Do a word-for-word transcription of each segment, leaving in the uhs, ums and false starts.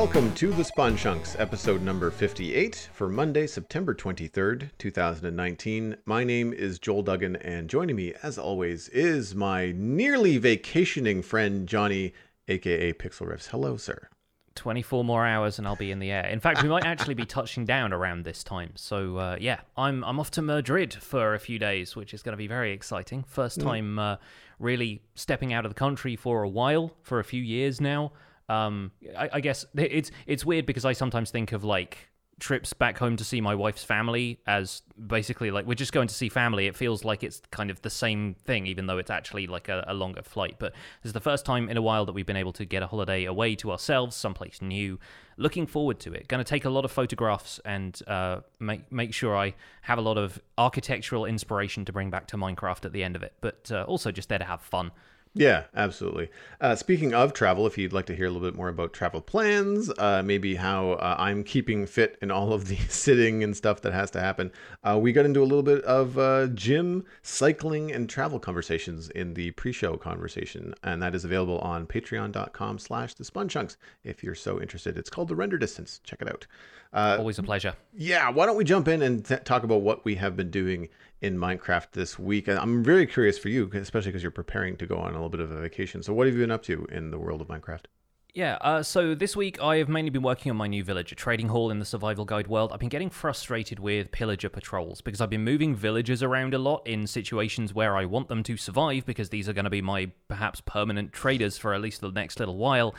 Welcome to The SpongeChunks, episode number fifty-eight for Monday, September twenty-third, two thousand nineteen. My name is Joel Duggan, and joining me, as always, is my nearly vacationing friend, Johnny, a k a. Pixel Riffs. Hello, sir. twenty-four more hours and I'll be in the air. In fact, we might actually be touching down around this time. So, uh, yeah, I'm I'm off to Madrid for a few days, which is going to be very exciting. First time uh, really stepping out of the country for a while, for a few years now. Um, I, I guess it's it's weird because I sometimes think of like trips back home to see my wife's family as basically like we're just going to see family. It feels like it's kind of the same thing, even though it's actually like a, a longer flight. But this is the first time in a while that we've been able to get a holiday away to ourselves, someplace new. Looking forward to it. Going to take a lot of photographs and uh, make make sure I have a lot of architectural inspiration to bring back to Minecraft at the end of it. But uh, also just there to have fun. Yeah, absolutely. Uh, speaking of travel, if you'd like to hear a little bit more about travel plans, uh, maybe how uh, I'm keeping fit in all of the sitting and stuff that has to happen, uh, we got into a little bit of uh, gym, cycling, and travel conversations in the pre-show conversation, and that is available on patreon.com slash the SpongeChunks if you're so interested. It's called The Render Distance. Check it out. Uh, Always a pleasure. Yeah, why don't we jump in and t- talk about what we have been doing in Minecraft this week. I'm very curious for you, especially because you're preparing to go on a little bit of a vacation. So what have you been up to in the world of Minecraft? Yeah, uh, so this week I have mainly been working on my new village, a trading hall in the survival guide world. I've been getting frustrated with pillager patrols because I've been moving villagers around a lot in situations where I want them to survive because these are going to be my perhaps permanent traders for at least the next little while.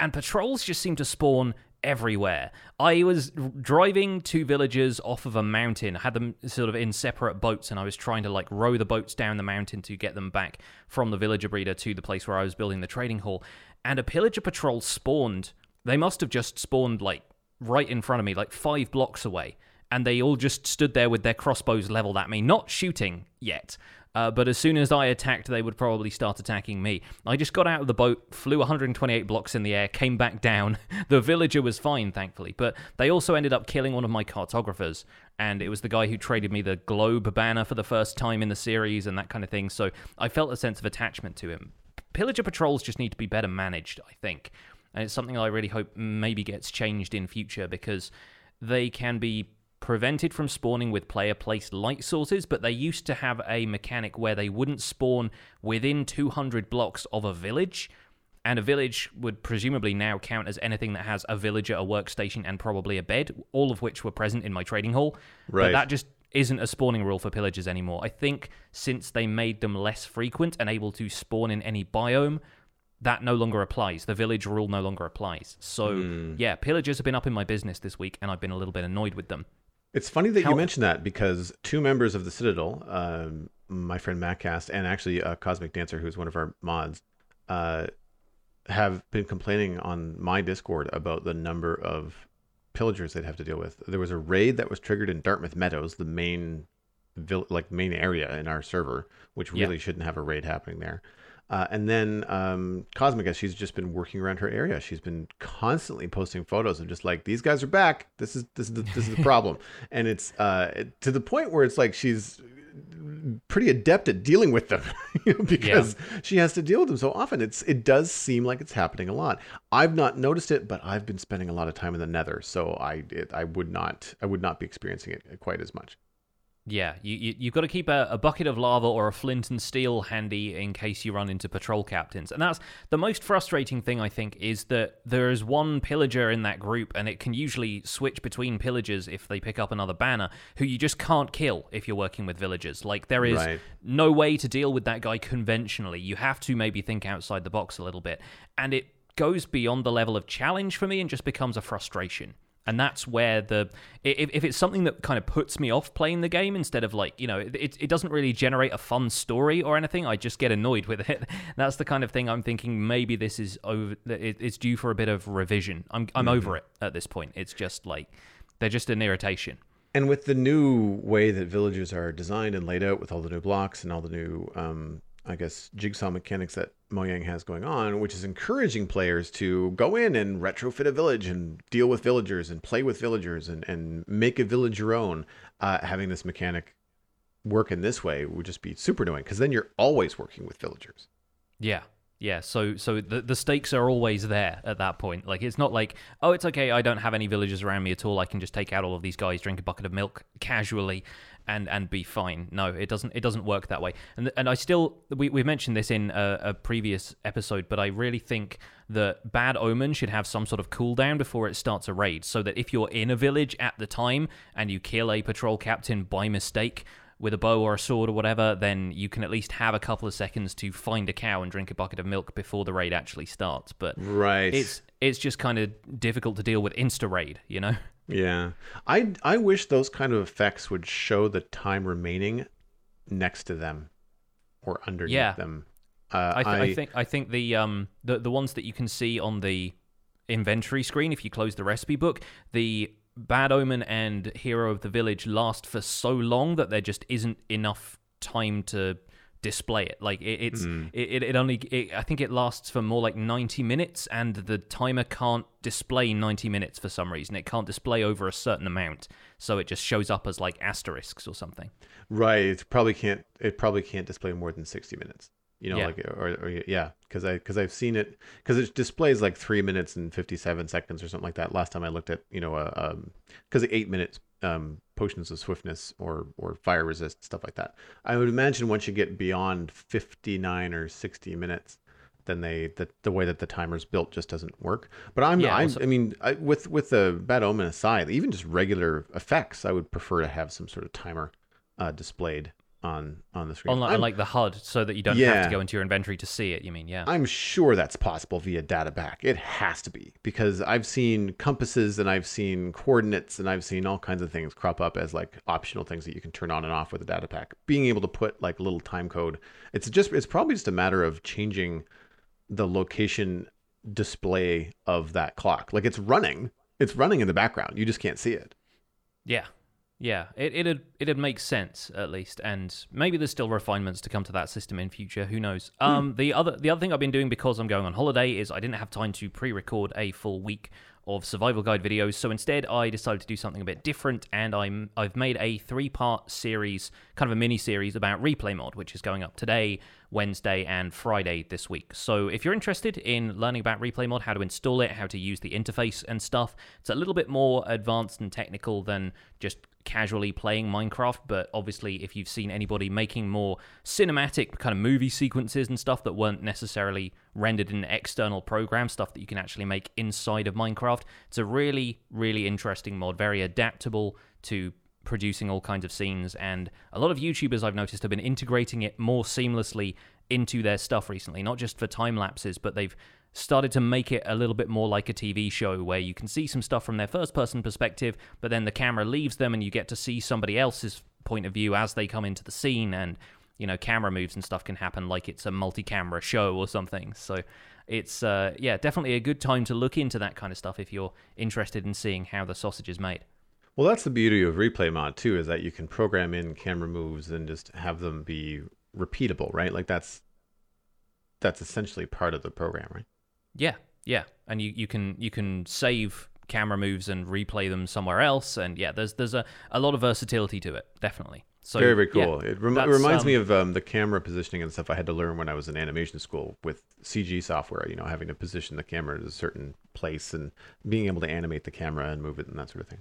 And patrols just seem to spawn everywhere. I was driving two villagers off of a mountain. I had them sort of in separate boats and I was trying to like row the boats down the mountain to get them back from the villager breeder to the place where I was building the trading hall. And a pillager patrol spawned. They must have just spawned like right in front of me, like five blocks away. And they all just stood there with their crossbows leveled at me, not shooting yet. Uh, but as soon as I attacked, they would probably start attacking me. I just got out of the boat, flew one hundred twenty-eight blocks in the air, came back down. The villager was fine, thankfully. But they also ended up killing one of my cartographers. And it was the guy who traded me the globe banner for the first time in the series and that kind of thing. So I felt a sense of attachment to him. Pillager patrols just need to be better managed, I think. And it's something I really hope maybe gets changed in future because they can be prevented from spawning with player-placed light sources, but they used to have a mechanic where they wouldn't spawn within two hundred blocks of a village, and a village would presumably now count as anything that has a villager, a workstation, and probably a bed, all of which were present in my trading hall. Right. But that just isn't a spawning rule for pillagers anymore. I think since they made them less frequent and able to spawn in any biome, that no longer applies. The village rule no longer applies. So, mm. yeah, pillagers have been up in my business this week, and I've been a little bit annoyed with them. It's funny that How- you mentioned that because two members of the Citadel, um, my friend Matcast and actually uh, Cosmic Dancer, who's one of our mods, uh, have been complaining on my Discord about the number of pillagers they'd have to deal with. There was a raid that was triggered in Dartmouth Meadows, the main vill- like main area in our server, which really yeah. shouldn't have a raid happening there. Uh, and then um, Cosmica, she's just been working around her area. She's been constantly posting photos of just like, these guys are back. This is this is the, this is the problem. And it's uh, to the point where it's like she's pretty adept at dealing with them you know, because yeah. she has to deal with them so often. It's It does seem like it's happening a lot. I've not noticed it, but I've been spending a lot of time in the Nether. So I it, I would not I would not be experiencing it quite as much. Yeah, you, you, you've got to keep a, a bucket of lava or a flint and steel handy in case you run into patrol captains. And that's the most frustrating thing, I think, is that there is one pillager in that group, and it can usually switch between pillagers if they pick up another banner, who you just can't kill if you're working with villagers. Like, there is right. no way to deal with that guy conventionally. You have to maybe think outside the box a little bit. And it goes beyond the level of challenge for me and just becomes a frustration. And that's where the, if, if it's something that kind of puts me off playing the game instead of like, you know, it it doesn't really generate a fun story or anything. I just get annoyed with it. That's the kind of thing I'm thinking maybe this is over, it's due for a bit of revision. I'm I'm mm-hmm. over it at this point. It's just like, they're just an irritation. And with the new way that villages are designed and laid out with all the new blocks and all the new, um, I guess, jigsaw mechanics that Mojang has going on, which is encouraging players to go in and retrofit a village and deal with villagers and play with villagers and, and make a village your own. Uh, having this mechanic work in this way would just be super annoying because then you're always working with villagers. Yeah, Yeah, so so the, the stakes are always there at that point. Like, it's not like, oh, it's okay, I don't have any villagers around me at all, I can just take out all of these guys, drink a bucket of milk casually, and and be fine. No, it doesn't it doesn't work that way. And and I still, we, we mentioned this in a, a previous episode, but I really think that Bad Omen should have some sort of cooldown before it starts a raid, so that if you're in a village at the time and you kill a patrol captain by mistake, with a bow or a sword or whatever, then you can at least have a couple of seconds to find a cow and drink a bucket of milk before the raid actually starts. But right. it's it's just kind of difficult to deal with insta-raid, you know? Yeah. I, I wish those kind of effects would show the time remaining next to them or underneath yeah. them. Uh, I, th- I... I think I think the um the, the ones that you can see on the inventory screen, if you close the recipe book, the Bad Omen and Hero of the Village last for so long that there just isn't enough time to display it. Like it, it's mm. it, it only it, I think it lasts for more like ninety minutes, and the timer can't display ninety minutes for some reason. It can't display over a certain amount, so it just shows up as like asterisks or something. Right. It probably can't. It probably can't display more than sixty minutes. You know, yeah. like or, or yeah, because I because I've seen it because it displays like three minutes and fifty-seven seconds or something like that. Last time I looked at, you know, uh, um because eight minutes um potions of swiftness or or fire resist, stuff like that. I would imagine once you get beyond fifty-nine or sixty minutes, then they the, the way that the timer's built just doesn't work. But I'm, yeah, I'm also, I mean I, with with the Bad Omen aside, even just regular effects, I would prefer to have some sort of timer uh, displayed on on the screen, on like, like the H U D, so that you don't yeah. have to go into your inventory to see it. You mean yeah I'm sure that's possible via data back. It has to be, because I've seen compasses and I've seen coordinates and I've seen all kinds of things crop up as like optional things that you can turn on and off with a data pack. Being able to put like little time code, it's just it's probably just a matter of changing the location display of that clock. Like it's running it's running in the background, you just can't see it. yeah Yeah, it, it'd, it'd make sense, at least. And maybe there's still refinements to come to that system in future. Who knows? Um, mm. The other the other thing I've been doing, because I'm going on holiday, is I didn't have time to pre-record a full week of survival guide videos. So instead, I decided to do something a bit different. And I'm, I've made a three-part series, kind of a mini-series about Replay Mod, which is going up today, Wednesday, and Friday this week. So if you're interested in learning about Replay Mod, how to install it, how to use the interface and stuff, it's a little bit more advanced and technical than just casually playing Minecraft. But obviously, if you've seen anybody making more cinematic kind of movie sequences and stuff that weren't necessarily rendered in an external program, stuff that you can actually make inside of Minecraft, it's a really, really interesting mod, very adaptable to producing all kinds of scenes. And a lot of YouTubers I've noticed have been integrating it more seamlessly into their stuff recently, not just for time lapses, but they've started to make it a little bit more like a T V show, where you can see some stuff from their first person perspective, but then the camera leaves them and you get to see somebody else's point of view as they come into the scene. And you know, camera moves and stuff can happen like it's a multi-camera show or something. So it's uh yeah definitely a good time to look into that kind of stuff if you're interested in seeing how the sausage is made. Well, that's the beauty of Replay Mod too, is that you can program in camera moves and just have them be repeatable, right? Like that's that's essentially part of the program, right? Yeah, yeah, and you, you can you can save camera moves and replay them somewhere else, and yeah, there's there's a, a lot of versatility to it, definitely. So very very cool. Yeah, it, rem- it reminds um, me of um, the camera positioning and stuff I had to learn when I was in animation school with C G software. You know, having to position the camera in a certain place and being able to animate the camera and move it and that sort of thing.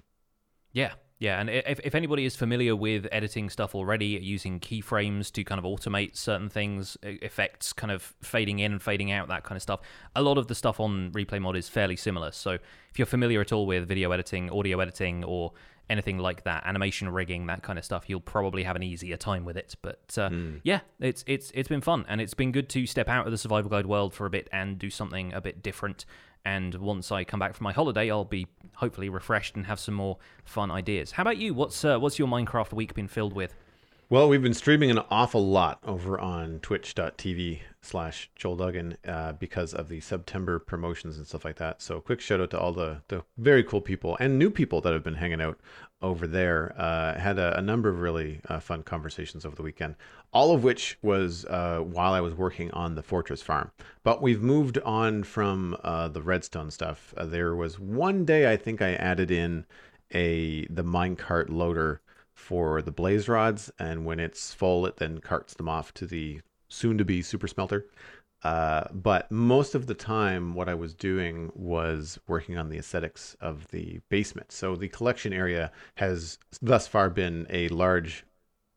Yeah, yeah, and if if anybody is familiar with editing stuff already, using keyframes to kind of automate certain things, effects kind of fading in and fading out, that kind of stuff, a lot of the stuff on Replay Mod is fairly similar. So if you're familiar at all with video editing, audio editing, or anything like that, animation rigging, that kind of stuff, you'll probably have an easier time with it. But uh, mm. yeah, it's it's it's been fun, and it's been good to step out of the survival guide world for a bit and do something a bit different. And once I come back from my holiday, I'll be hopefully refreshed and have some more fun ideas. How about you? What's uh, what's your Minecraft week been filled with? Well, we've been streaming an awful lot over on twitch.tv slash Joel Duggan uh, because of the September promotions and stuff like that. So quick shout out to all the, the very cool people and new people that have been hanging out over there. Uh, had a, a number of really uh, fun conversations over the weekend, all of which was uh, while I was working on the Fortress Farm. But we've moved on from uh, the redstone stuff. Uh, there was one day I think I added in a the minecart loader for the blaze rods, and when it's full it then carts them off to the soon to be super smelter Uh, but most of the time, what I was doing was working on the aesthetics of the basement. So the collection area has thus far been a large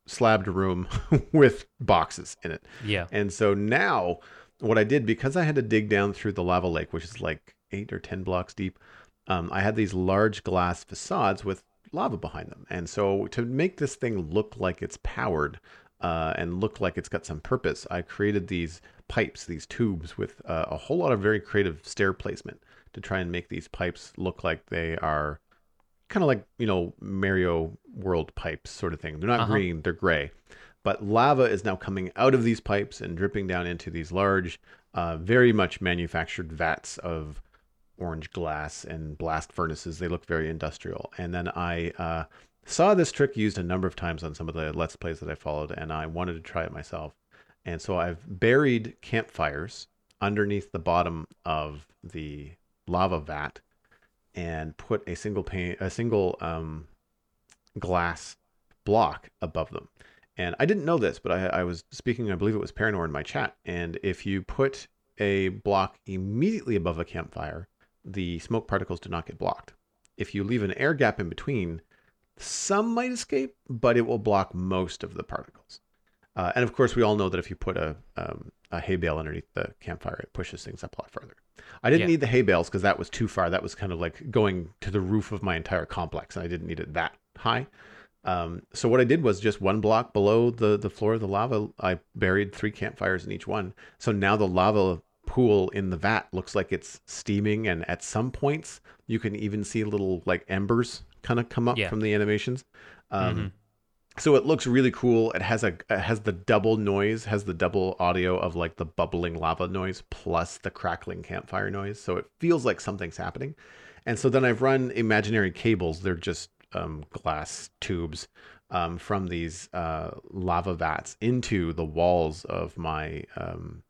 slabbed room with boxes in it. Yeah. And so now what I did, because I had to dig down through the lava lake, which is like eight or ten blocks deep, um, I had these large glass facades with lava behind them. And so to make this thing look like it's powered uh, and look like it's got some purpose, I created these pipes, these tubes with uh, a whole lot of very creative stair placement to try and make these pipes look like they are kind of like, you know, Mario World pipes sort of thing. They're not uh-huh. green, they're gray. But lava is now coming out of these pipes and dripping down into these large, uh, very much manufactured vats of orange glass and blast furnaces. They look very industrial. And then I uh, saw this trick used a number of times on some of the Let's Plays that I followed, and I wanted to try it myself. And so I've buried campfires underneath the bottom of the lava vat and put a single pane, a single um, glass block above them. And I didn't know this, but I, I was speaking, I believe it was Paranor in my chat. And if you put a block immediately above a campfire, the smoke particles do not get blocked. If you leave an air gap in between, some might escape, but it will block most of the particles. Uh, and of course, we all know that if you put a, um, a hay bale underneath the campfire, it pushes things up a lot further. I didn't yeah. need the hay bales because that was too far. That was kind of like going to the roof of my entire complex, and I didn't need it that high. Um, so what I did was just one block below the, the floor of the lava, I buried three campfires in each one. So now the lava pool in the vat looks like it's steaming. And at some points, you can even see little like embers kind of come up yeah. from the animations. Um mm-hmm. So it looks really cool. It has a it has the double noise, has the double audio of like the bubbling lava noise plus the crackling campfire noise. So it feels like something's happening. And so then I've run imaginary cables. They're just um, glass tubes um, from these uh, lava vats into the walls of my um,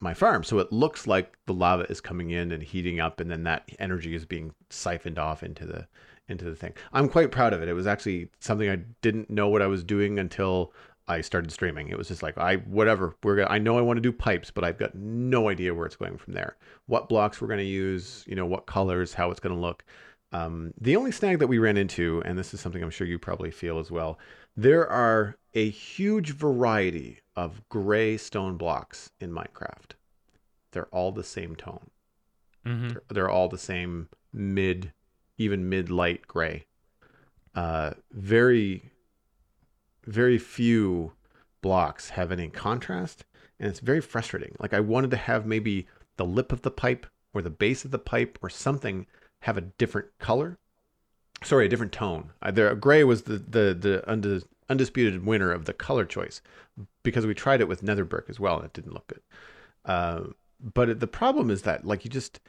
my farm. So it looks like the lava is coming in and heating up, and then that energy is being siphoned off into the into the thing. I'm quite proud of it. It was actually something I didn't know what I was doing until I started streaming. It was just like, I, whatever we're going to, I know I want to do pipes, but I've got no idea where it's going from there. What blocks we're going to use, you know, what colors, how it's going to look. Um, the only snag that we ran into, and this is something I'm sure you probably feel as well, there are a huge variety of gray stone blocks in Minecraft. They're all the same tone. Mm-hmm. They're, they're all the same mid even mid-light gray. Uh, very, very few blocks have any contrast, and it's very frustrating. Like, I wanted to have maybe the lip of the pipe or the base of the pipe or something have a different color. Sorry, a different tone. Uh, there, gray was the, the, the und- undisputed winner of the color choice because we tried it with nether brick as well, and it didn't look good. Uh, but it, the problem is that, like, you just...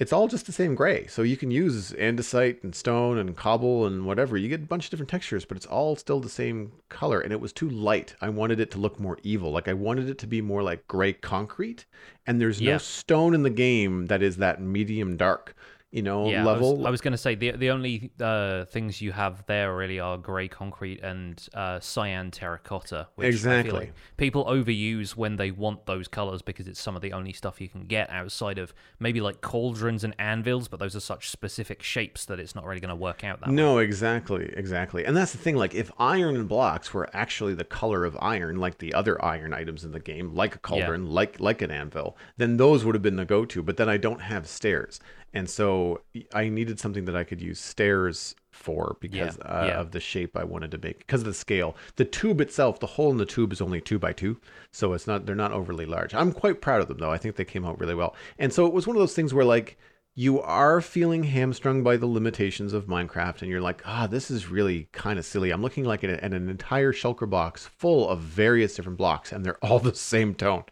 it's all just the same gray. So you can use andesite and stone and cobble and whatever. You get a bunch of different textures, but it's all still the same color. And it was too light. I wanted it to look more evil. Like, I wanted it to be more like gray concrete. And there's yeah. no stone in the game that is that medium dark, you know, yeah, level. I was, I was going to say the the only uh, things you have there really are gray concrete and uh, cyan terracotta, which exactly. I feel like people overuse when they want those colors because it's some of the only stuff you can get outside of maybe like cauldrons and anvils, but those are such specific shapes that it's not really going to work out that no, way. No, exactly, exactly. And that's the thing, like if iron blocks were actually the color of iron, like the other iron items in the game, like a cauldron, yeah. like like an anvil, then those would have been the go-to, but then I don't have stairs. And so I needed something that I could use stairs for because yeah, uh, yeah. of the shape I wanted to make, because of the scale. The tube itself, the hole in the tube is only two by two. So it's not, they're not overly large. I'm quite proud of them though. I think they came out really well. And so it was one of those things where like you are feeling hamstrung by the limitations of Minecraft and you're like, ah, oh, this is really kind of silly. I'm looking like at an, an entire shulker box full of various different blocks and they're all the same tone.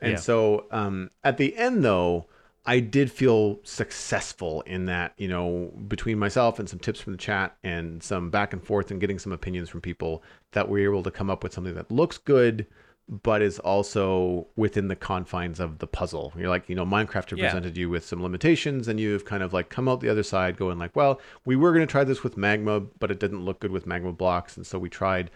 And yeah. so um, at the end though, I did feel successful in that, you know, between myself and some tips from the chat and some back and forth and getting some opinions from people that we were able to come up with something that looks good, but is also within the confines of the puzzle. You're like, you know, Minecraft yeah. presented you with some limitations and you've kind of like come out the other side going like, well, we were going to try this with magma, but it didn't look good with magma blocks. And so we tried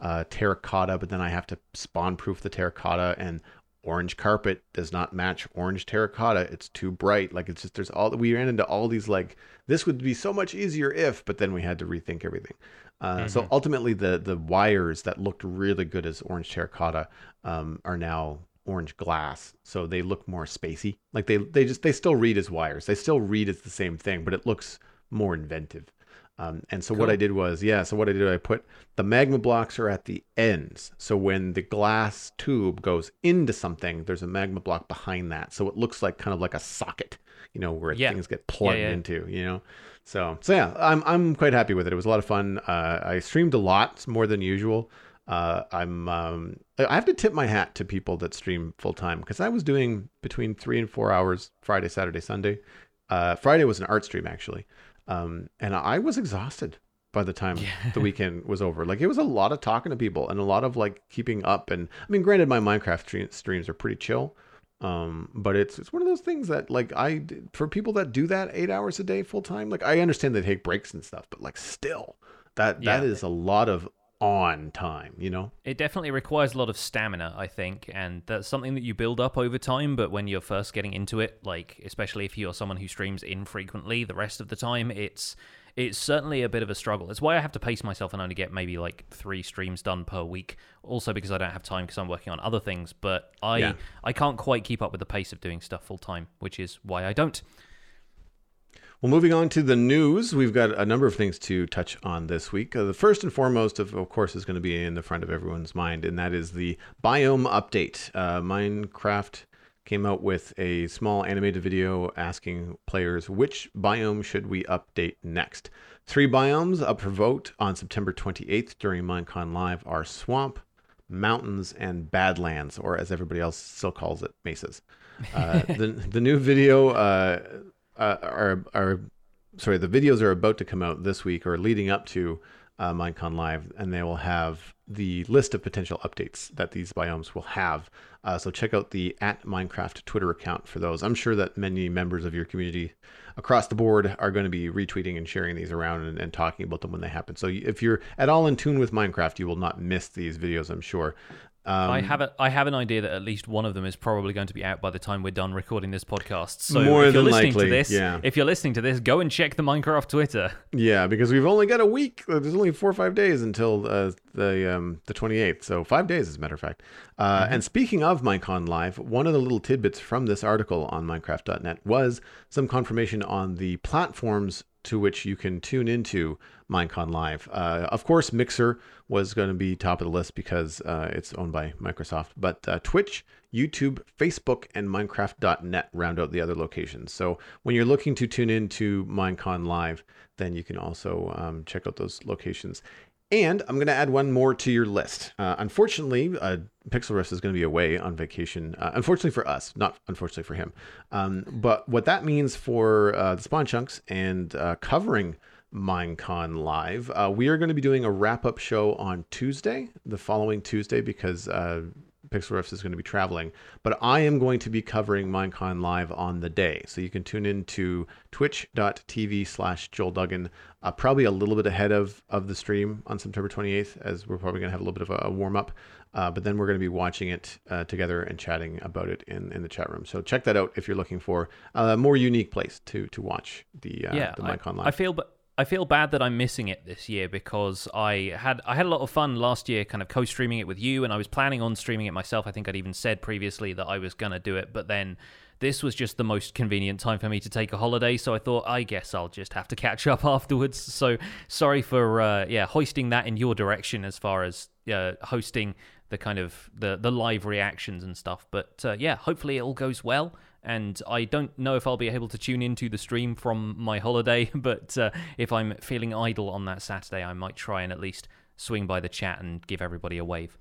uh, terracotta, but then I have to spawn proof the terracotta and orange carpet does not match orange terracotta. It's too bright. Like, it's just, there's all, we ran into all these, like, this would be so much easier if, but then we had to rethink everything. Uh, mm-hmm. So ultimately the, the wires that looked really good as orange terracotta um, are now orange glass. So they look more spacey. Like they, they just, they still read as wires. They still read as the same thing, but it looks more inventive. Um, and so cool. what I did was, yeah, so what I did, I put the magma blocks are at the ends. So when the glass tube goes into something, there's a magma block behind that. So it looks like kind of like a socket, you know, where yeah. things get plugged yeah, yeah. into, you know? So, so yeah, I'm, I'm quite happy with it. It was a lot of fun. Uh, I streamed a lot more than usual. Uh, I'm, um, I have to tip my hat to people that stream full time, because I was doing between three and four hours Friday, Saturday, Sunday. Uh, Friday was an art stream actually. Um, and I was exhausted by the time yeah. the weekend was over. Like, it was a lot of talking to people and a lot of like keeping up. And I mean, granted, my Minecraft streams are pretty chill. Um, but it's, it's one of those things that like I, for people that do that eight hours a day full time, like I understand they take breaks and stuff, but like still that, yeah. that is a lot of on time, you know? It definitely requires a lot of stamina, I think. And that's something that you build up over time. But when you're first getting into it, like, especially if you're someone who streams infrequently the rest of the time, it's, it's certainly a bit of a struggle. That's why I have to pace myself and only get maybe like three streams done per week. Also because I don't have time because I'm working on other things, but I, yeah. I can't quite keep up with the pace of doing stuff full time, which is why I don't. Well, moving on to the news, we've got a number of things to touch on this week. Uh, the first and foremost, of, of course, is going to be in the front of everyone's mind, and that is the biome update. Uh, Minecraft came out with a small animated video asking players, which biome should we update next? Three biomes up for vote on September twenty-eighth during Minecon Live are Swamp, Mountains, and Badlands, or as everybody else still calls it, Mesas. Uh, the, the new video... Uh, Uh, are are sorry the videos are about to come out this week or leading up to uh, Minecon Live, and they will have the list of potential updates that these biomes will have. Uh, so check out the at Minecraft Twitter account for those. I'm sure that many members of your community across the board are going to be retweeting and sharing these around and, and talking about them when they happen. So if you're at all in tune with Minecraft, you will not miss these videos, I'm sure. Um, I have a, I have an idea that at least one of them is probably going to be out by the time we're done recording this podcast. So more if you're than listening likely, to this, yeah. if you're listening to this, go and check the Minecraft Twitter. Yeah, because we've only got a week. There's only four or five days until uh, the um, the twenty-eighth. So five days, as a matter of fact. Uh, mm-hmm. And speaking of Minecon Live, one of the little tidbits from this article on Minecraft dot net was some confirmation on the platforms to which you can tune into Minecon Live. Uh, of course, Mixer was going to be top of the list because uh, it's owned by Microsoft, but uh, Twitch, YouTube, Facebook, and Minecraft dot net round out the other locations. So when you're looking to tune into Minecon Live, then you can also um, check out those locations. And I'm going to add one more to your list. Uh, unfortunately, uh, Pixel Riffs is going to be away on vacation. Uh, unfortunately for us, not unfortunately for him. Um, but what that means for uh, the SpongeChunks and uh, covering Minecon Live, uh, we are going to be doing a wrap-up show on Tuesday, the following Tuesday, because uh, Pixel Riffs is going to be traveling. But I am going to be covering Minecon Live on the day. So you can tune in to twitch.tv slash Joel Duggan. Uh, probably a little bit ahead of, of the stream on September twenty-eighth, as we're probably going to have a little bit of a, a warm-up. Uh, but then we're going to be watching it uh, together and chatting about it in, in the chat room. So check that out if you're looking for a more unique place to to watch the, uh, yeah, the Minecon Live. I, I feel... B- I feel bad that I'm missing it this year because I had I had a lot of fun last year kind of co-streaming it with you, and I was planning on streaming it myself. I think I'd even said previously that I was going to do it, but then this was just the most convenient time for me to take a holiday, so I thought, I guess I'll just have to catch up afterwards. So sorry for uh, yeah hoisting that in your direction as far as uh, hosting the kind of the, the live reactions and stuff. But uh, yeah, hopefully it all goes well. And I don't know if I'll be able to tune into the stream from my holiday, but uh, if I'm feeling idle on that Saturday, I might try and at least swing by the chat and give everybody a wave.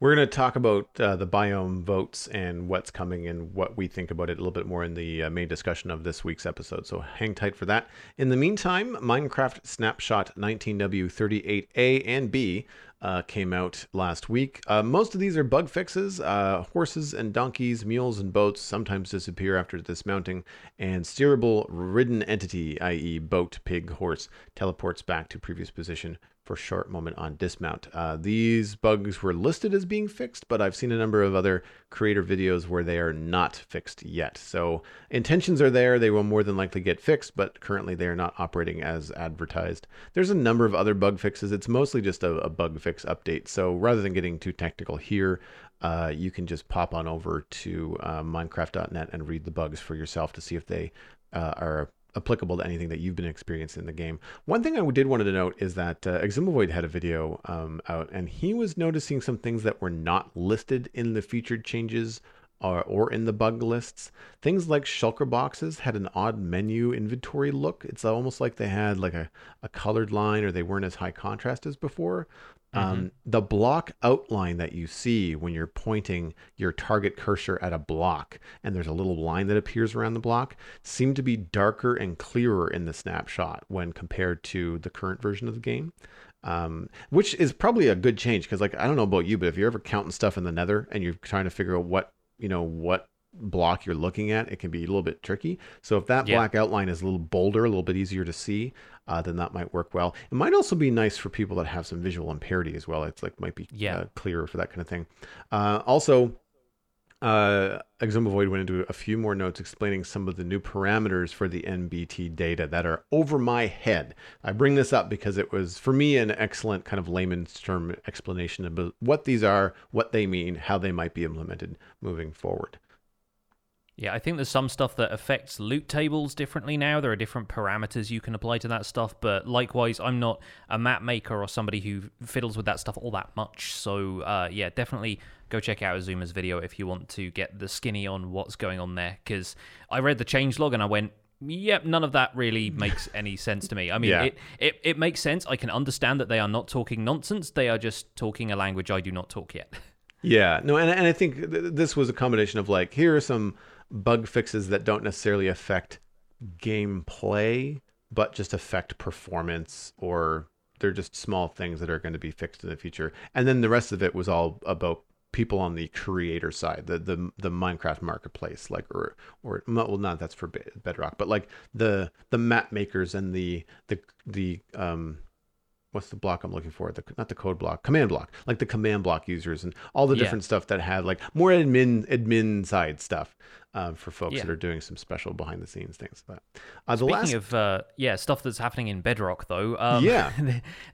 We're going to talk about uh, the biome votes and what's coming and what we think about it a little bit more in the uh, main discussion of this week's episode. So hang tight for that. In the meantime, Minecraft Snapshot nineteen W thirty-eight A and B uh, came out last week. Uh, most of these are bug fixes. Uh, horses and donkeys, mules and boats sometimes disappear after dismounting, and steerable ridden entity, that is boat, pig, horse, teleports back to previous position for a short moment on dismount. Uh, these bugs were listed as being fixed, but I've seen a number of other creator videos where they are not fixed yet. So intentions are there. They will more than likely get fixed, but currently they are not operating as advertised. There's a number of other bug fixes. It's mostly just a, a bug fix update. So rather than getting too technical here, uh, you can just pop on over to uh, Minecraft dot net and read the bugs for yourself to see if they uh, are applicable to anything that you've been experiencing in the game. One thing I did wanted to note is that uh, Exumavoid had a video um, out, and he was noticing some things that were not listed in the featured changes or, or in the bug lists. Things like shulker boxes had an odd menu inventory look. It's almost like they had like a, a colored line, or they weren't as high contrast as before. Mm-hmm. Um, the block outline that you see when you're pointing your target cursor at a block, and there's a little line that appears around the block, seemed to be darker and clearer in the snapshot when compared to the current version of the game. Um, which is probably a good change, because like, I don't know about you, but if you're ever counting stuff in the Nether and you're trying to figure out what, you know, what block you're looking at, it can be a little bit tricky. So if that yeah. black outline is a little bolder, a little bit easier to see, uh, then that might work well. It might also be nice for people that have some visual impairment as well. It's like might be yeah. uh, clearer for that kind of thing. Uh, also, uh, Exumavoid went into a few more notes explaining some of the new parameters for the N B T data that are over my head. I bring this up because it was, for me, an excellent kind of layman's term explanation about what these are, what they mean, how they might be implemented moving forward. Yeah, I think there's some stuff that affects loot tables differently now. There are different parameters you can apply to that stuff, but likewise, I'm not a map maker or somebody who fiddles with that stuff all that much. So uh, yeah, definitely go check out Azuma's video if you want to get the skinny on what's going on there, because I read the changelog and I went, yep, none of that really makes any sense to me. I mean, yeah. it, it, it makes sense. I can understand that they are not talking nonsense. They are just talking a language I do not talk yet. Yeah, no, and, and I think th- this was a combination of like, here are some bug fixes that don't necessarily affect gameplay, but just affect performance, or they're just small things that are going to be fixed in the future. And then the rest of it was all about people on the creator side, the the, the Minecraft marketplace, like or or well, not that's for Bedrock, but like the the map makers and the the the um. What's the block I'm looking for? The, not the code block, command block, like the command block users and all the yeah. different stuff that had like more admin admin side stuff uh, for folks yeah. that are doing some special behind the scenes things. But uh, the Speaking last... of uh, yeah stuff that's happening in Bedrock though, um, yeah,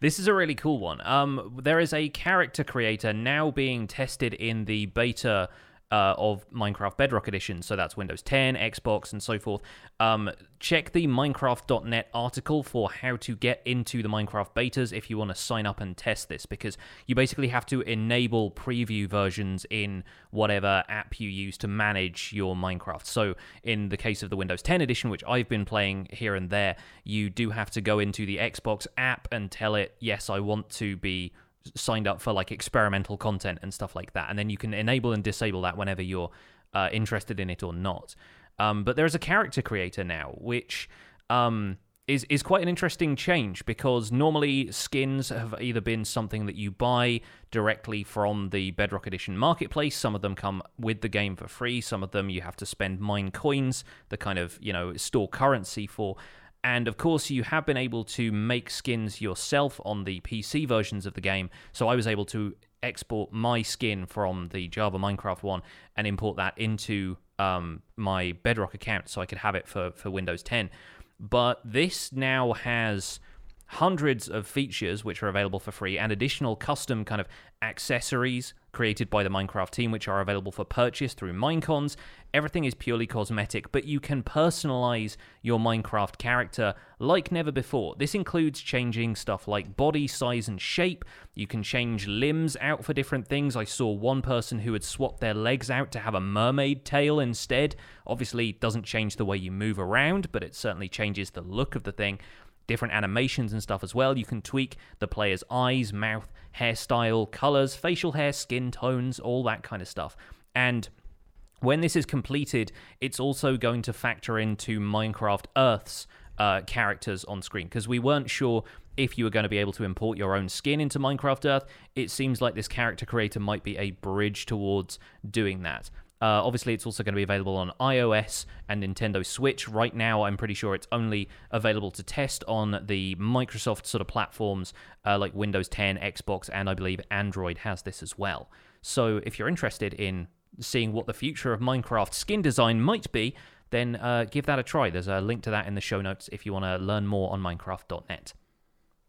this is a really cool one. Um, there is a character creator now being tested in the beta Uh, of Minecraft Bedrock Edition, so that's Windows ten, Xbox, and so forth. Um, check the Minecraft dot net article for how to get into the Minecraft betas if you want to sign up and test this, because you basically have to enable preview versions in whatever app you use to manage your Minecraft. So in the case of the Windows ten edition, which I've been playing here and there, you do have to go into the Xbox app and tell it, yes, I want to be signed up for like experimental content and stuff like that, and then you can enable and disable that whenever you're uh, interested in it or not. Um, but there's a character creator now, which um, is is quite an interesting change, because normally skins have either been something that you buy directly from the Bedrock Edition marketplace. Some of them come with the game for free. Some of them you have to spend Minecoins, the kind of, you know, store currency for. And of course, you have been able to make skins yourself on the P C versions of the game. So I was able to export my skin from the Java Minecraft one and import that into um, my Bedrock account so I could have it for, for Windows ten. But this now has hundreds of features which are available for free, and additional custom kind of accessories created by the Minecraft team, which are available for purchase through Minecons. Everything is purely cosmetic, but you can personalize your Minecraft character like never before. This includes changing stuff like body size and shape. You can change limbs out for different things. I saw one person who had swapped their legs out to have a mermaid tail instead. Obviously, it doesn't change the way you move around, but it certainly changes the look of the thing. Different animations and stuff as well. You can tweak the player's eyes, mouth, hairstyle, colors, facial hair, skin tones, all that kind of stuff. And when this is completed, it's also going to factor into Minecraft Earth's uh, characters on screen, because we weren't sure if you were going to be able to import your own skin into Minecraft Earth. It seems like this character creator might be a bridge towards doing that. Uh, obviously, it's also going to be available on iOS and Nintendo Switch. Right now, I'm pretty sure it's only available to test on the Microsoft sort of platforms uh, like Windows ten, Xbox, and I believe Android has this as well. So if you're interested in seeing what the future of Minecraft skin design might be, then uh, give that a try. There's a link to that in the show notes if you want to learn more on Minecraft dot net.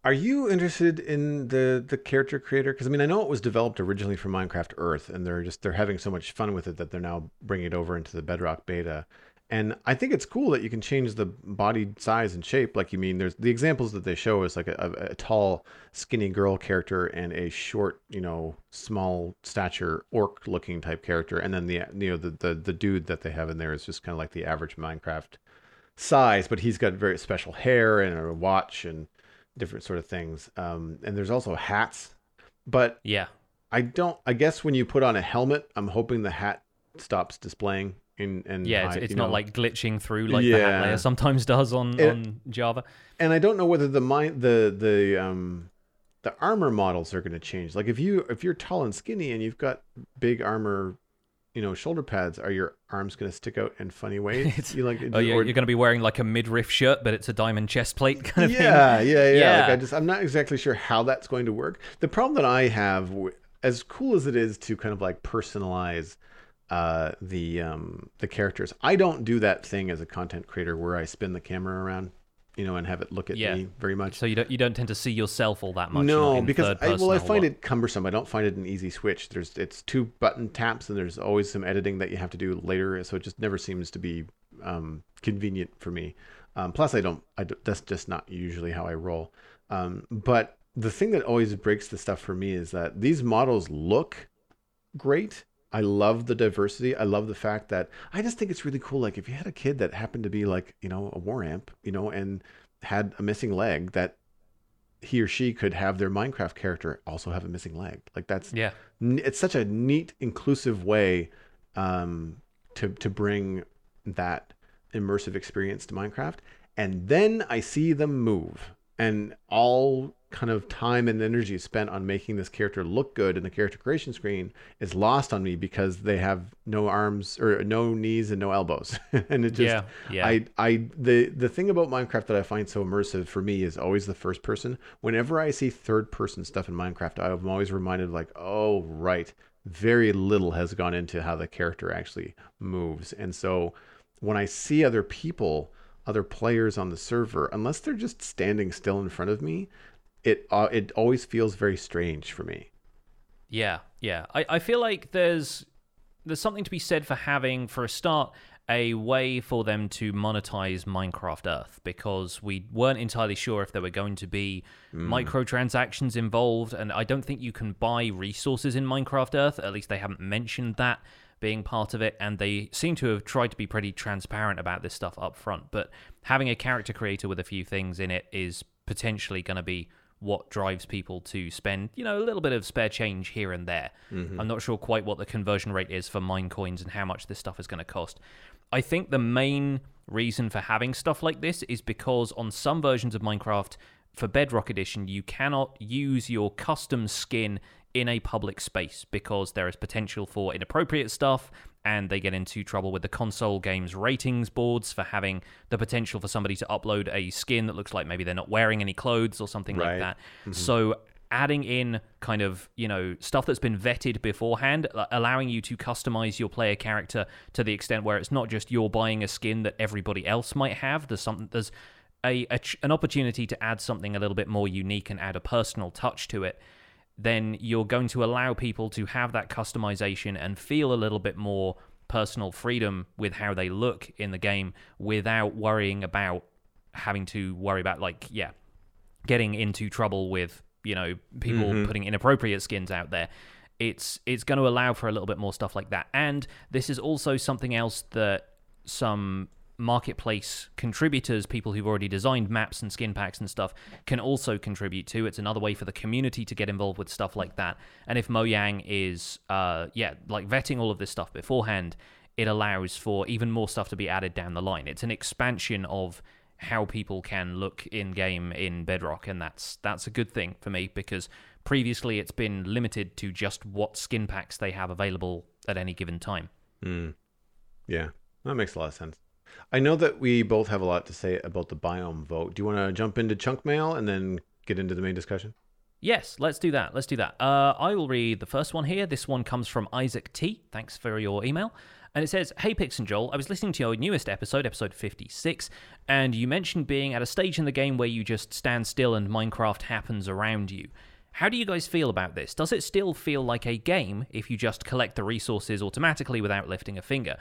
Are you interested in the, the character creator? Because, I mean, I know it was developed originally for Minecraft Earth, and they're just they're having so much fun with it that they're now bringing it over into the Bedrock beta. And I think it's cool that you can change the body size and shape. Like, you mean, there's the examples that they show is like a, a, a tall, skinny girl character and a short, you know, small stature orc-looking type character. And then the you know the the, the dude that they have in there is just kind of like the average Minecraft size, but he's got very special hair and a watch and different sort of things. Um, and there's also hats, but yeah, I don't, I guess when you put on a helmet, I'm hoping the hat stops displaying in, and yeah, it's, I, it's not know. like glitching through like yeah. the hat layer sometimes does on, it, on Java. And I don't know whether the, the, the, um, the armor models are going to change. Like if you, if you're tall and skinny and you've got big armor, you know, shoulder pads, are your arms going to stick out in funny ways? You like, oh, you're, or, you're going to be wearing like a midriff shirt, but it's a diamond chest plate kind of yeah, thing. Yeah, yeah, yeah. Like I just, I'm not exactly sure how that's going to work. The problem that I have, as cool as it is to kind of like personalize uh, the um, the characters, I don't do that thing as a content creator where I spin the camera around, you know, and have it look at yeah. me very much. So you don't you don't tend to see yourself all that much. No, because I, well, I find it cumbersome. I don't find it an easy switch. There's it's two button taps, and there's always some editing that you have to do later. So it just never seems to be um, convenient for me. Um, plus, I don't. I don't, that's just not usually how I roll. Um, but the thing that always breaks the stuff for me is that these models look great. I love the diversity. I love the fact that I just think it's really cool. Like if you had a kid that happened to be like, you know, a war amp, you know, and had a missing leg, that he or she could have their Minecraft character also have a missing leg. Like that's, yeah, it's such a neat, inclusive way um, to, to bring that immersive experience to Minecraft. And then I see them move and all kind of time and energy spent on making this character look good in the character creation screen is lost on me because they have no arms or no knees and no elbows. And it just, yeah, yeah. I, I, the, the thing about Minecraft that I find so immersive for me is always the first person. Whenever I see third person stuff in Minecraft, I'm always reminded like, oh, right. Very little has gone into how the character actually moves. And so when I see other people, other players on the server, unless they're just standing still in front of me, It uh, it always feels very strange for me. Yeah, yeah. I, I feel like there's there's something to be said for having, for a start, a way for them to monetize Minecraft Earth, because we weren't entirely sure if there were going to be mm. microtransactions involved, and I don't think you can buy resources in Minecraft Earth. At least they haven't mentioned that being part of it, and they seem to have tried to be pretty transparent about this stuff up front. But having a character creator with a few things in it is potentially going to be what drives people to spend, you know, a little bit of spare change here and there. Mm-hmm. I'm not sure quite what the conversion rate is for Minecoins and how much this stuff is going to cost. I think the main reason for having stuff like this is because on some versions of Minecraft, for Bedrock Edition, you cannot use your custom skin in a public space because there is potential for inappropriate stuff, and they get into trouble with the console games ratings boards for having the potential for somebody to upload a skin that looks like maybe they're not wearing any clothes or something right. like that. Mm-hmm. So adding in kind of, you know, stuff that's been vetted beforehand, allowing you to customize your player character to the extent where it's not just you're buying a skin that everybody else might have. There's something, there's a, a an opportunity to add something a little bit more unique and add a personal touch to it. Then you're going to allow people to have that customization and feel a little bit more personal freedom with how they look in the game without worrying about having to worry about, like, yeah, getting into trouble with, you know, people mm-hmm. putting inappropriate skins out there. It's it's going to allow for a little bit more stuff like that. And this is also something else that some marketplace contributors, people who've already designed maps and skin packs and stuff, can also contribute to. It's another way for the community to get involved with stuff like that. And if Mojang is uh yeah like vetting all of this stuff beforehand, it allows for even more stuff to be added down the line. It's an expansion of how people can look in game in Bedrock, and that's that's a good thing for me, because previously it's been limited to just what skin packs they have available at any given time. Mm. Yeah, that makes a lot of sense. I know that we both have a lot to say about the biome vote. Do you want to jump into chunk mail and then get into the main discussion? Yes, let's do that. Let's do that. Uh, I will read the first one here. This one comes from Isaac T. Thanks for your email. And it says, "Hey, Pix and Joel, I was listening to your newest episode, episode fifty-six, and you mentioned being at a stage in the game where you just stand still and Minecraft happens around you. How do you guys feel about this? Does it still feel like a game if you just collect the resources automatically without lifting a finger?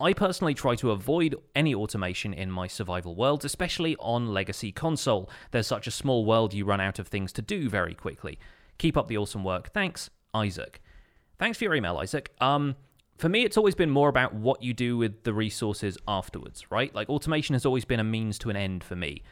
I personally try to avoid any automation in my survival worlds, especially on legacy console. There's such a small world, you run out of things to do very quickly. Keep up the awesome work. Thanks, Isaac." Thanks for your email, Isaac. Um, for me, it's always been more about what you do with the resources afterwards, right? Like, automation has always been a means to an end for me.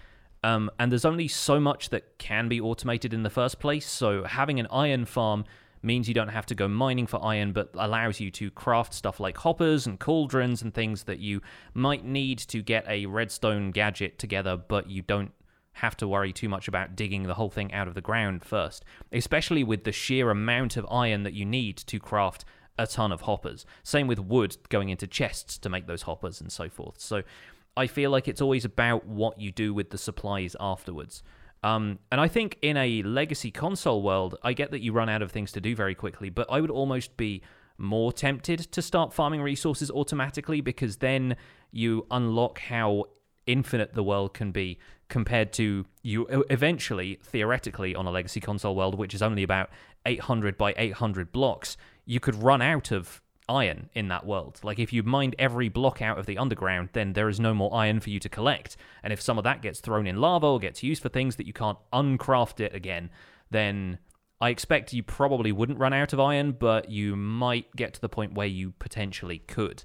Um, and there's only so much that can be automated in the first place, so having an iron farm means you don't have to go mining for iron, but allows you to craft stuff like hoppers and cauldrons and things that you might need to get a redstone gadget together, but you don't have to worry too much about digging the whole thing out of the ground first, especially with the sheer amount of iron that you need to craft a ton of hoppers. Same with wood going into chests to make those hoppers and so forth. So I feel like it's always about what you do with the supplies afterwards. Um, and I think in a legacy console world, I get that you run out of things to do very quickly, but I would almost be more tempted to start farming resources automatically, because then you unlock how infinite the world can be compared to you eventually, theoretically, on a legacy console world, which is only about eight hundred by eight hundred blocks, you could run out of iron in that world. Like, if you mined every block out of the underground, then there is no more iron for you to collect, and if some of that gets thrown in lava or gets used for things that you can't uncraft it again, then I expect you probably wouldn't run out of iron, but you might get to the point where you potentially could.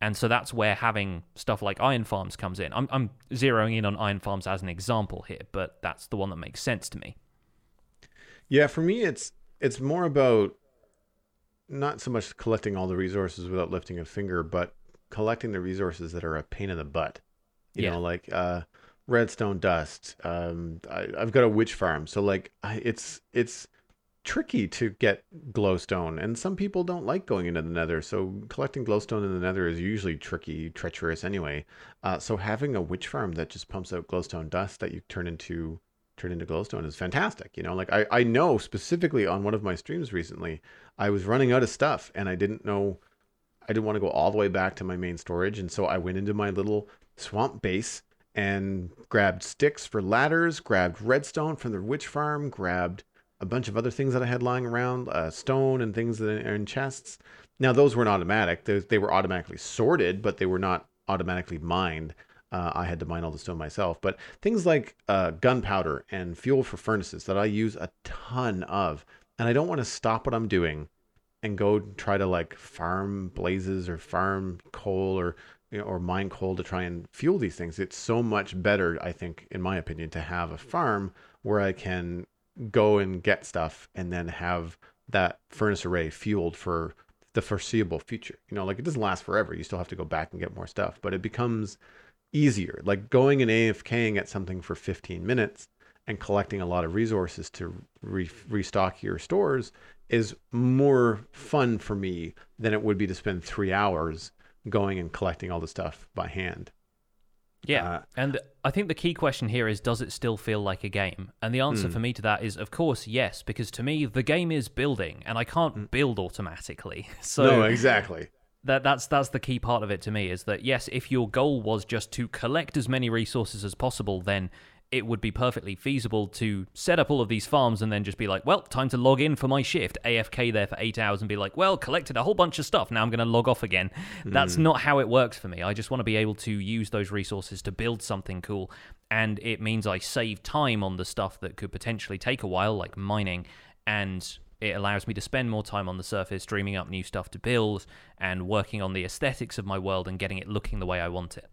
And so that's where having stuff like iron farms comes in. I'm, I'm zeroing in on iron farms as an example here, but that's the one that makes sense to me. Yeah, for me it's it's more about not so much collecting all the resources without lifting a finger, but collecting the resources that are a pain in the butt. You yeah. know, like uh, redstone dust. Um, I, I've got a witch farm, so like I, it's it's tricky to get glowstone, and some people don't like going into the Nether. So collecting glowstone in the Nether is usually tricky, treacherous anyway. Uh, so having a witch farm that just pumps out glowstone dust that you turn into turned into glowstone is fantastic. You know, like I, I know specifically on one of my streams recently, I was running out of stuff and I didn't know, I didn't want to go all the way back to my main storage. And so I went into my little swamp base and grabbed sticks for ladders, grabbed redstone from the witch farm, grabbed a bunch of other things that I had lying around, uh, stone and things that are in chests. Now those weren't automatic. They, they were automatically sorted, but they were not automatically mined. Uh, I had to mine all the stone myself, but things like uh, gunpowder and fuel for furnaces that I use a ton of, and I don't want to stop what I'm doing and go try to like farm blazes or farm coal or you know, or mine coal to try and fuel these things. It's so much better, I think, in my opinion, to have a farm where I can go and get stuff and then have that furnace array fueled for the foreseeable future. You know, like it doesn't last forever. You still have to go back and get more stuff, but it becomes easier. Like going and AFKing at something for fifteen minutes and collecting a lot of resources to re- restock your stores is more fun for me than it would be to spend three hours going and collecting all the stuff by hand. Yeah, uh, and I think the key question here is, does it still feel like a game? And the answer mm. for me to that is, of course, yes, because to me, the game is building, and I can't mm. build automatically. So no, exactly. That that's that's the key part of it to me, is that yes, if your goal was just to collect as many resources as possible, then it would be perfectly feasible to set up all of these farms and then just be like, well, time to log in for my shift, A F K there for eight hours and be like, well, collected a whole bunch of stuff, now I'm going to log off again. Mm. That's not how it works for me. I just want to be able to use those resources to build something cool, and it means I save time on the stuff that could potentially take a while, like mining, and it allows me to spend more time on the surface, dreaming up new stuff to build and working on the aesthetics of my world and getting it looking the way I want it.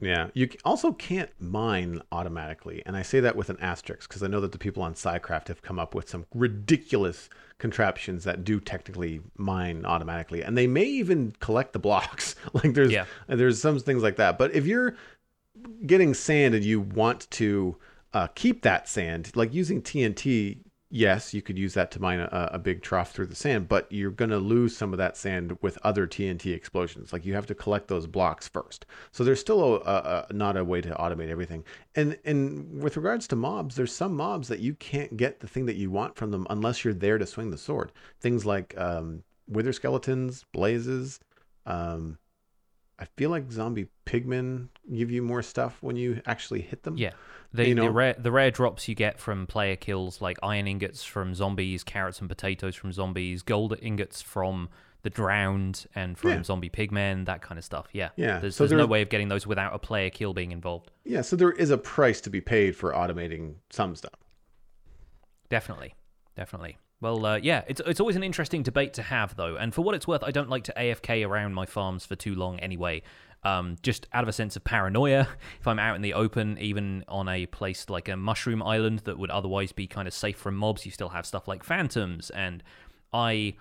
Yeah. You also can't mine automatically. And I say that with an asterisk because I know that the people on Psycraft have come up with some ridiculous contraptions that do technically mine automatically. And they may even collect the blocks. Like there's, yeah. there's some things like that. But if you're getting sand and you want to uh, keep that sand, like using T N T, yes, you could use that to mine a, a big trough through the sand, but you're going to lose some of that sand with other T N T explosions. Like, you have to collect those blocks first. So there's still a, a, a, not a way to automate everything. And and with regards to mobs, there's some mobs that you can't get the thing that you want from them unless you're there to swing the sword. Things like um, wither skeletons, blazes. Um, I feel like zombie pigmen give you more stuff when you actually hit them. Yeah. The, you know, the rare the rare drops you get from player kills, like iron ingots from zombies, carrots and potatoes from zombies, gold ingots from the drowned and from yeah. zombie pigmen, that kind of stuff. Yeah. yeah. There's, so there's there, no way of getting those without a player kill being involved. Yeah, so there is a price to be paid for automating some stuff. Definitely. Definitely. Well, uh, yeah, it's it's always an interesting debate to have, though. And for what it's worth, I don't like to A F K around my farms for too long anyway. Um, just out of a sense of paranoia, if I'm out in the open, even on a place like a mushroom island that would otherwise be kind of safe from mobs, you still have stuff like phantoms. And I,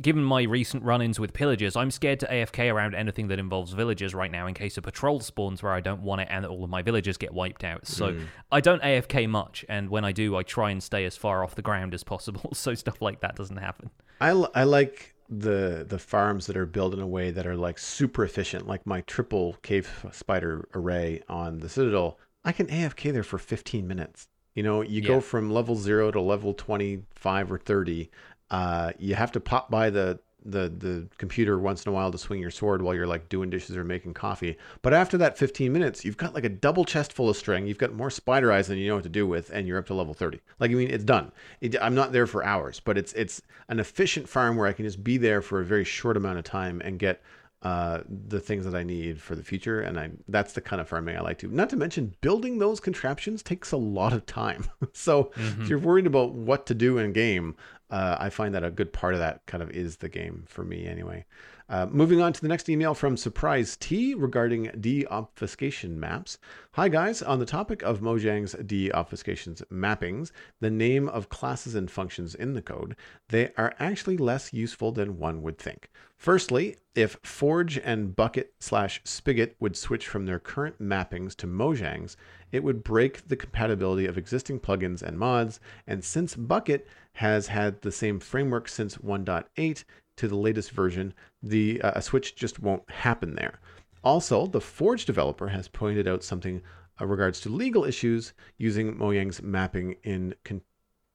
given my recent run-ins with pillagers, I'm scared to A F K around anything that involves villagers right now in case a patrol spawns where I don't want it and all of my villagers get wiped out. So mm. I don't A F K much, and when I do, I try and stay as far off the ground as possible so stuff like that doesn't happen. I, l- I like... the the farms that are built in a way that are like super efficient, like my triple cave spider array on the Citadel. I can A F K there for fifteen minutes. You know, you yeah. go from level zero to level twenty-five or thirty. Uh, you have to pop by the, the, the computer once in a while to swing your sword while you're like doing dishes or making coffee. But after that fifteen minutes, you've got like a double chest full of string. You've got more spider eyes than you know what to do with. And you're up to level thirty. Like, I mean, it's done. It, I'm not there for hours, but it's, it's an efficient farm where I can just be there for a very short amount of time and get uh, the things that I need for the future. And I, that's the kind of farming I like to, not to mention building those contraptions takes a lot of time. So mm-hmm. if you're worried about what to do in game, Uh, I find that a good part of that kind of is the game for me anyway. Uh, moving on to the next email from Surprise T regarding deobfuscation maps. Hi guys, on the topic of Mojang's deobfuscations mappings, the name of classes and functions in the code, they are actually less useful than one would think. Firstly, if Forge and Bucket slash Spigot would switch from their current mappings to Mojang's, it would break the compatibility of existing plugins and mods, and since Bucket has had the same framework since one point eight to the latest version, the uh, switch just won't happen there. Also, the Forge developer has pointed out something uh, regards to legal issues using Mojang's mapping in con-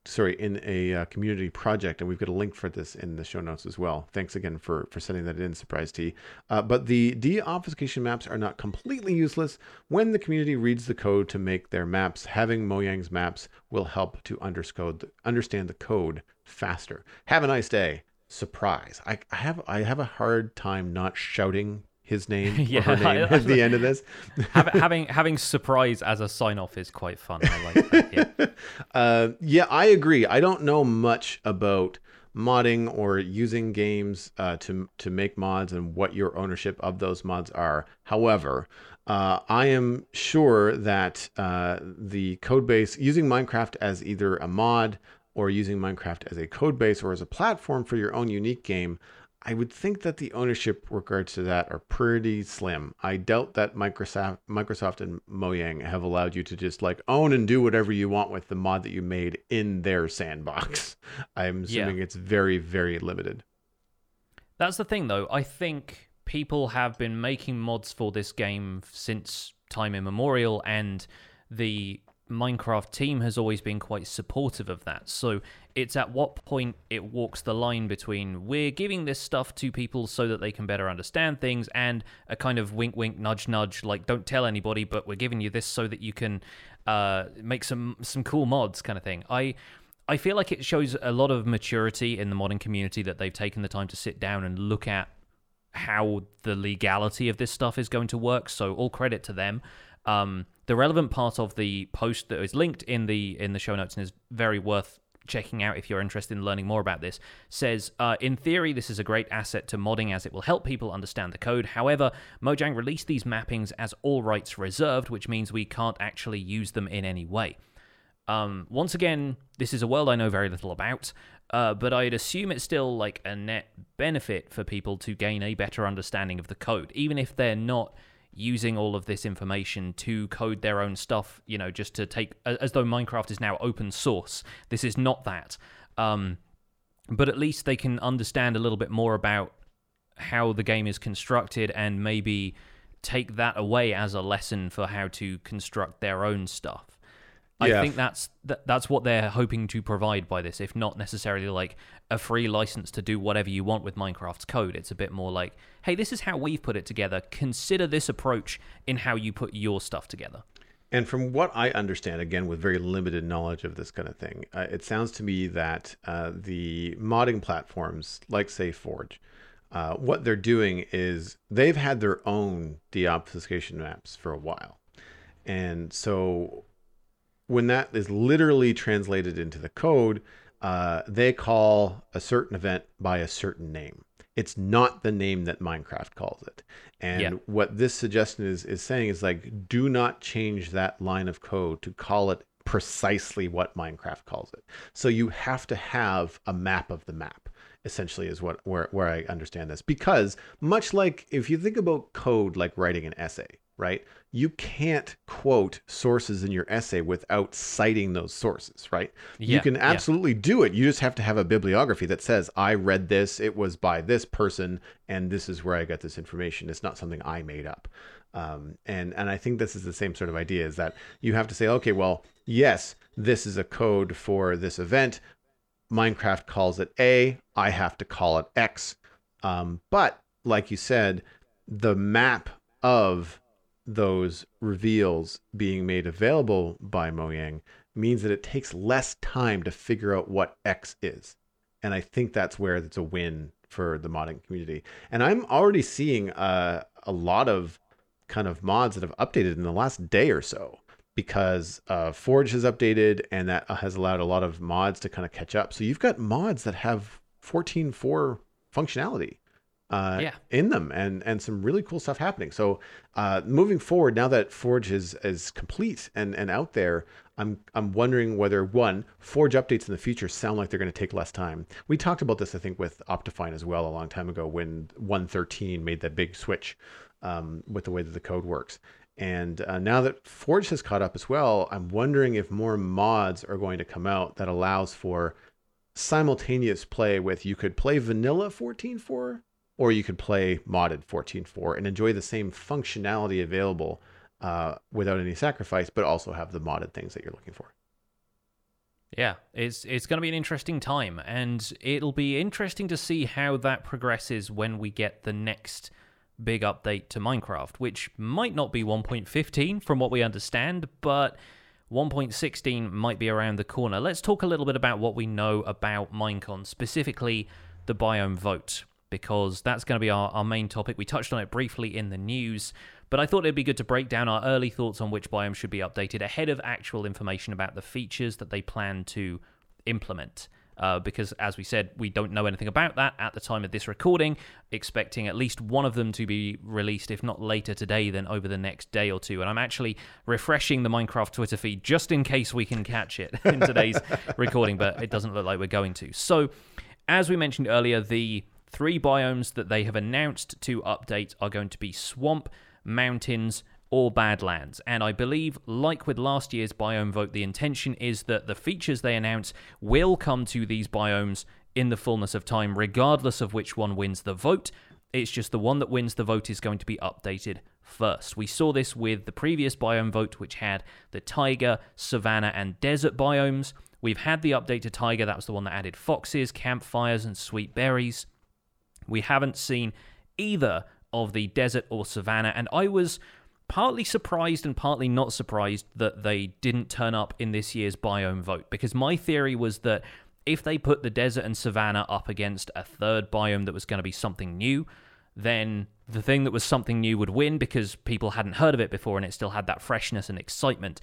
sorry in a uh, community project, and we've got a link for this in the show notes as well. Thanks again for for sending that in, Surprise T. Uh, but the deobfuscation maps are not completely useless when the community reads the code to make their maps. Having Mojang's maps will help to underscode understand the code faster. Have a nice day. Surprise. I, I have I have a hard time not shouting his name yeah, or her name I, I, at the end of this. having having surprise as a sign-off is quite fun. I like that. Yeah. Uh, yeah, I agree. I don't know much about modding or using games uh, to, to make mods and what your ownership of those mods are. However, uh, I am sure that uh, the code base, using Minecraft as either a mod or using Minecraft as a code base or as a platform for your own unique game, I would think that the ownership regards to that are pretty slim. I doubt that Microsoft, Microsoft and Mojang have allowed you to just like own and do whatever you want with the mod that you made in their sandbox. I'm assuming yeah. it's very, very limited. That's the thing, though. I think people have been making mods for this game since time immemorial, and the Minecraft team has always been quite supportive of that. So it's at what point it walks the line between we're giving this stuff to people so that they can better understand things and a kind of wink wink nudge nudge like don't tell anybody, but we're giving you this so that you can uh make some some cool mods kind of thing. I I feel like it shows a lot of maturity in the modding community that they've taken the time to sit down and look at how the legality of this stuff is going to work. So all credit to them. Um, the relevant part of the post that is linked in the in the show notes and is very worth checking out if you're interested in learning more about this says, uh, in theory, this is a great asset to modding as it will help people understand the code. However, Mojang released these mappings as all rights reserved, which means we can't actually use them in any way. Um, once again, this is a world I know very little about, uh, but I'd assume it's still like a net benefit for people to gain a better understanding of the code, even if they're not using all of this information to code their own stuff, you know, just to take, as though Minecraft is now open source. This is not that. Um, but at least they can understand a little bit more about how the game is constructed and maybe take that away as a lesson for how to construct their own stuff. Yeah. I think that's th- that's what they're hoping to provide by this, if not necessarily like a free license to do whatever you want with Minecraft's code. It's a bit more like, hey, this is how we've put it together. Consider this approach in how you put your stuff together. And from what I understand, again, with very limited knowledge of this kind of thing, uh, it sounds to me that uh, the modding platforms like, say, Forge, uh, what they're doing is they've had their own deobfuscation maps for a while. And so when that is literally translated into the code, uh, they call a certain event by a certain name. It's not the name that Minecraft calls it. And yeah. what this suggestion is is saying is like, do not change that line of code to call it precisely what Minecraft calls it. So you have to have a map of the map, essentially, is what where, where I understand this. Because much like if you think about code like writing an essay, right? You can't quote sources in your essay without citing those sources, right? Yeah, you can absolutely yeah. do it. You just have to have a bibliography that says, I read this, it was by this person, and this is where I got this information. It's not something I made up. Um, and, and I think this is the same sort of idea, is that you have to say, okay, well, yes, this is a code for this event. Minecraft calls it A, I have to call it X. Um, but like you said, the map of those reveals being made available by Mojang means that it takes less time to figure out what X is. And I think that's where it's a win for the modding community. And I'm already seeing uh, a lot of kind of mods that have updated in the last day or so, because uh, Forge has updated, and that has allowed a lot of mods to kind of catch up. So you've got mods that have fourteen point four functionality uh yeah. in them, and and some really cool stuff happening. So uh moving forward, now that Forge is is complete and and out there, i'm i'm wondering whether, one, Forge updates in the future sound like they're going to take less time. We talked about this, I think, with Optifine as well a long time ago, when one point thirteen made that big switch um with the way that the code works. And uh, now that Forge has caught up as well, I'm wondering if more mods are going to come out that allows for simultaneous play with, you could play vanilla fourteen point four or you could play modded fourteen point four and enjoy the same functionality available uh, without any sacrifice, but also have the modded things that you're looking for. Yeah, it's it's going to be an interesting time, and it'll be interesting to see how that progresses when we get the next big update to Minecraft, which might not be one point fifteen from what we understand, but one point sixteen might be around the corner. Let's talk a little bit about what we know about Minecon, specifically the biome vote, because that's going to be our, our main topic. We touched on it briefly in the news, but I thought it'd be good to break down our early thoughts on which biomes should be updated ahead of actual information about the features that they plan to implement. Uh, because, as we said, we don't know anything about that at the time of this recording, expecting at least one of them to be released, if not later today, then over the next day or two. And I'm actually refreshing the Minecraft Twitter feed just in case we can catch it in today's recording, but it doesn't look like we're going to. So, as we mentioned earlier, the three biomes that they have announced to update are going to be swamp, mountains, or badlands. And I believe, like with last year's biome vote, the intention is that the features they announce will come to these biomes in the fullness of time, regardless of which one wins the vote. It's just the one that wins the vote is going to be updated first. We saw this with the previous biome vote, which had the taiga, savanna, and desert biomes. We've had the update to taiga. That was the one that added foxes, campfires, and sweet berries. We haven't seen either of the desert or savanna, and I was partly surprised and partly not surprised that they didn't turn up in this year's biome vote, because my theory was that if they put the desert and savanna up against a third biome that was going to be something new, then the thing that was something new would win, because people hadn't heard of it before and it still had that freshness and excitement.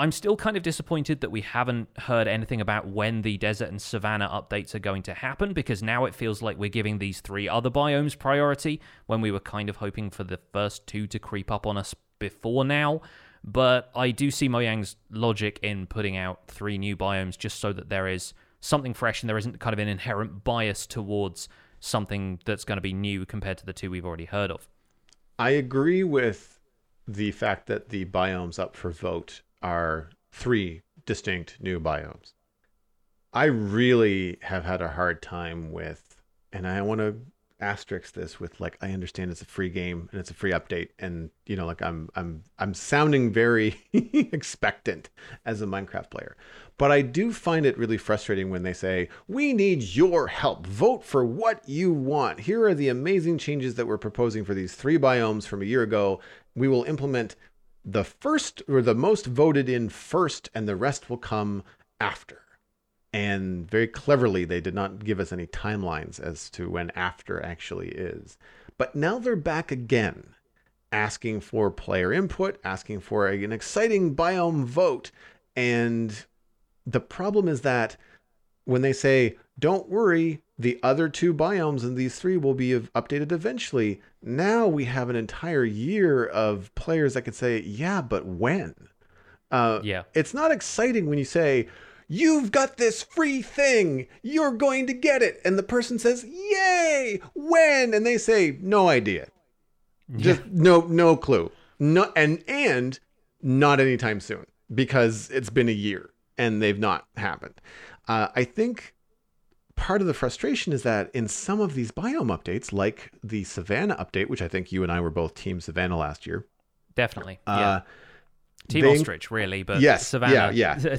I'm still kind of disappointed that we haven't heard anything about when the desert and savanna updates are going to happen, because now it feels like we're giving these three other biomes priority when we were kind of hoping for the first two to creep up on us before now. But I do see Mojang's logic in putting out three new biomes just so that there is something fresh and there isn't kind of an inherent bias towards something that's going to be new compared to the two we've already heard of. I agree with the fact that the biomes up for vote are three distinct new biomes. I really have had a hard time with, and I want to asterisk this with, like, I understand it's a free game and it's a free update, and, you know, like, I'm I'm I'm sounding very expectant as a Minecraft player, but I do find it really frustrating when they say, we need your help, vote for what you want, here are the amazing changes that we're proposing for these three biomes from a year ago, we will implement the first or the most voted in first and the rest will come after. And very cleverly, they did not give us any timelines as to when after actually is. But now they're back again, asking for player input, asking for a, an exciting biome vote. And the problem is that when they say, don't worry, the other two biomes in these three will be updated eventually. Now we have an entire year of players that could say, yeah, but when? Uh, yeah. It's not exciting when you say, you've got this free thing, you're going to get it. And the person says, yay, when? And they say, no idea. Just no, no clue. No, and, and not anytime soon, because it's been a year and they've not happened. Uh, I think part of the frustration is that in some of these biome updates, like the Savannah update, which I think you and I were both Team Savannah last year. Definitely. Uh, yeah. Team they, Ostrich, really, but yes, Savannah, yeah, yeah.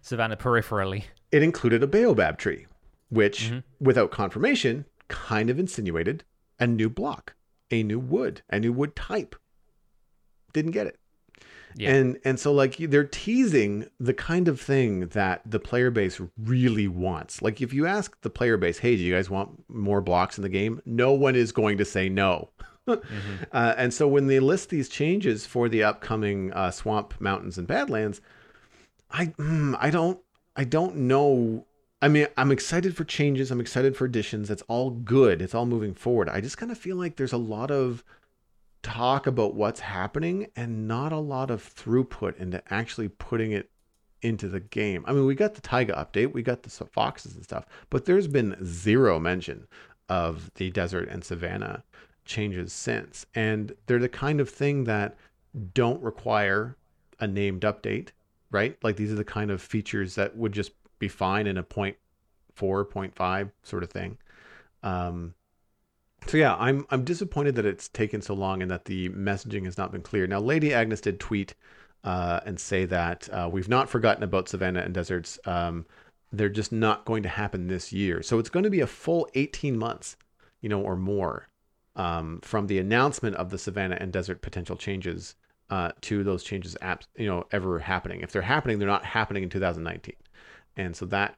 Savannah peripherally. It included a baobab tree, which, mm-hmm. without confirmation, kind of insinuated a new block, a new wood, a new wood type. Didn't get it. Yeah. And and so, like, they're teasing the kind of thing that the player base really wants. Like, if you ask the player base, hey, do you guys want more blocks in the game? No one is going to say no. Mm-hmm. Uh, and so when they list these changes for the upcoming uh, swamp, mountains, and badlands, I mm, I don't I don't know. I mean, I'm excited for changes. I'm excited for additions. It's all good. It's all moving forward. I just kind of feel like there's a lot of talk about what's happening and not a lot of throughput into actually putting it into the game. I mean, we got the taiga update. We got the foxes and stuff, but there's been zero mention of the desert and savannah changes since, and they're the kind of thing that don't require a named update, right? Like, these are the kind of features that would just be fine in a point four, point five sort of thing. Um, so yeah, I'm I'm disappointed that it's taken so long and that the messaging has not been clear. Now, Lady Agnes did tweet uh, and say that uh, we've not forgotten about Savannah and deserts. Um, they're just not going to happen this year. So it's going to be a full eighteen months, you know, or more. Um, from the announcement of the Savannah and Desert potential changes uh, to those changes, apps, you know, ever happening. If they're happening, they're not happening in two thousand nineteen, and so that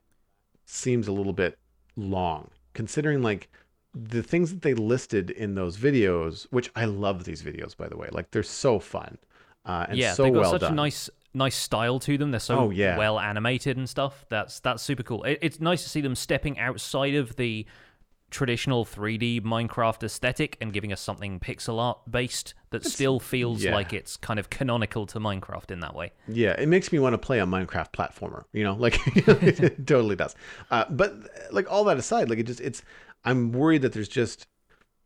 seems a little bit long, considering, like, the things that they listed in those videos. Which I love these videos, by the way. Like, they're so fun uh, and yeah, so well done. Yeah, they've got such a nice, nice style to them. They're so oh, yeah. well animated and stuff. That's that's super cool. It, it's nice to see them stepping outside of the traditional three D Minecraft aesthetic and giving us something pixel art based that it's, still feels yeah. like it's kind of canonical to Minecraft in that way. Yeah, it makes me want to play a Minecraft platformer, you know, like it totally does. Uh, but like, all that aside, like, it just, it's, I'm worried that there's just,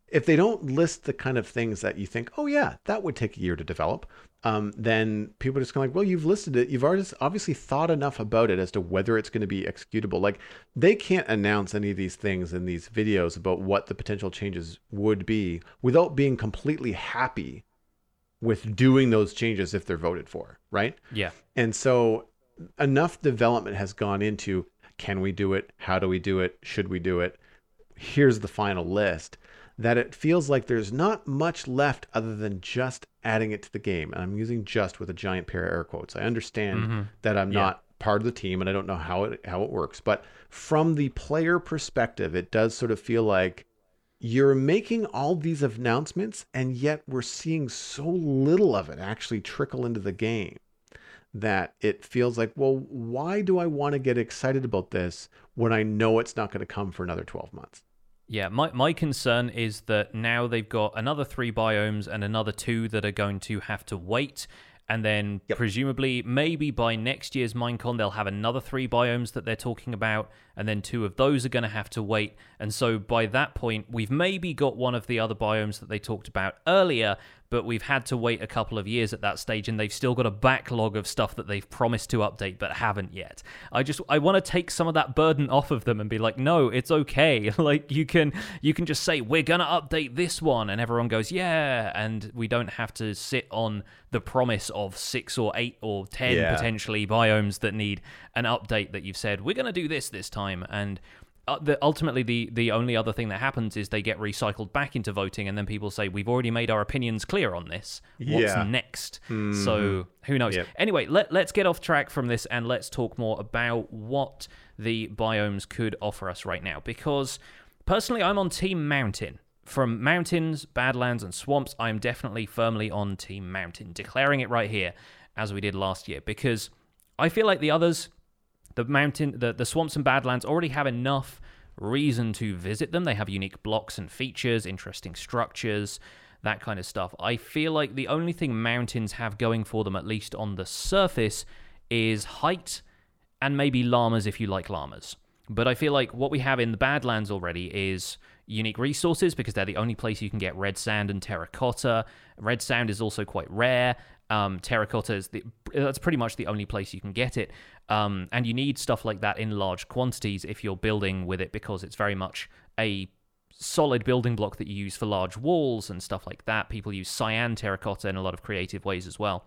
if they don't list the kind of things that you think, oh yeah, that would take a year to develop, um, then people are just kind of like, well, you've listed it. You've already obviously thought enough about it as to whether it's going to be executable. Like, they can't announce any of these things in these videos about what the potential changes would be without being completely happy with doing those changes if they're voted for, right? Yeah. And so enough development has gone into, can we do it? How do we do it? Should we do it? Here's the final list, that it feels like there's not much left other than just adding it to the game. And I'm using just with a giant pair of air quotes. I understand mm-hmm. that I'm yeah. not part of the team and I don't know how it, how it works, but from the player perspective, it does sort of feel like you're making all these announcements and yet we're seeing so little of it actually trickle into the game that it feels like, well, why do I want to get excited about this when I know it's not going to come for another twelve months? Yeah, my, my concern is that now they've got another three biomes and another two that are going to have to wait, And then yep. presumably, maybe by next year's Minecon, they'll have another three biomes that they're talking about. And then two of those are going to have to wait. And so by that point, we've maybe got one of the other biomes that they talked about earlier, but we've had to wait a couple of years at that stage, and they've still got a backlog of stuff that they've promised to update but haven't yet. I just, I want to take some of that burden off of them and be like, no, it's okay. Like, you can, you can just say, we're going to update this one, and everyone goes, yeah, and we don't have to sit on the promise of six or eight or ten, yeah. potentially, biomes that need an update that you've said, we're going to do this this time, and... Uh, the, ultimately, the, the only other thing that happens is they get recycled back into voting, and then people say, we've already made our opinions clear on this. What's yeah. next? Mm-hmm. So who knows? Yep. Anyway, let, let's get off track from this, and let's talk more about what the biomes could offer us right now. Because personally, I'm on Team Mountain. From mountains, badlands, and swamps, I'm definitely firmly on Team Mountain, declaring it right here, as we did last year. Because I feel like the others... The mountain, the, the swamps and badlands already have enough reason to visit them. They have unique blocks and features, interesting structures, that kind of stuff. I feel like the only thing mountains have going for them, at least on the surface, is height and maybe llamas if you like llamas. But I feel like what we have in the badlands already is unique resources, because they're the only place you can get red sand and terracotta. Red sand is also quite rare. Um, terracotta is the, that's pretty much the only place you can get it, um, and you need stuff like that in large quantities if you're building with it, because it's very much a solid building block that you use for large walls and stuff like that. People use cyan terracotta in a lot of creative ways as well,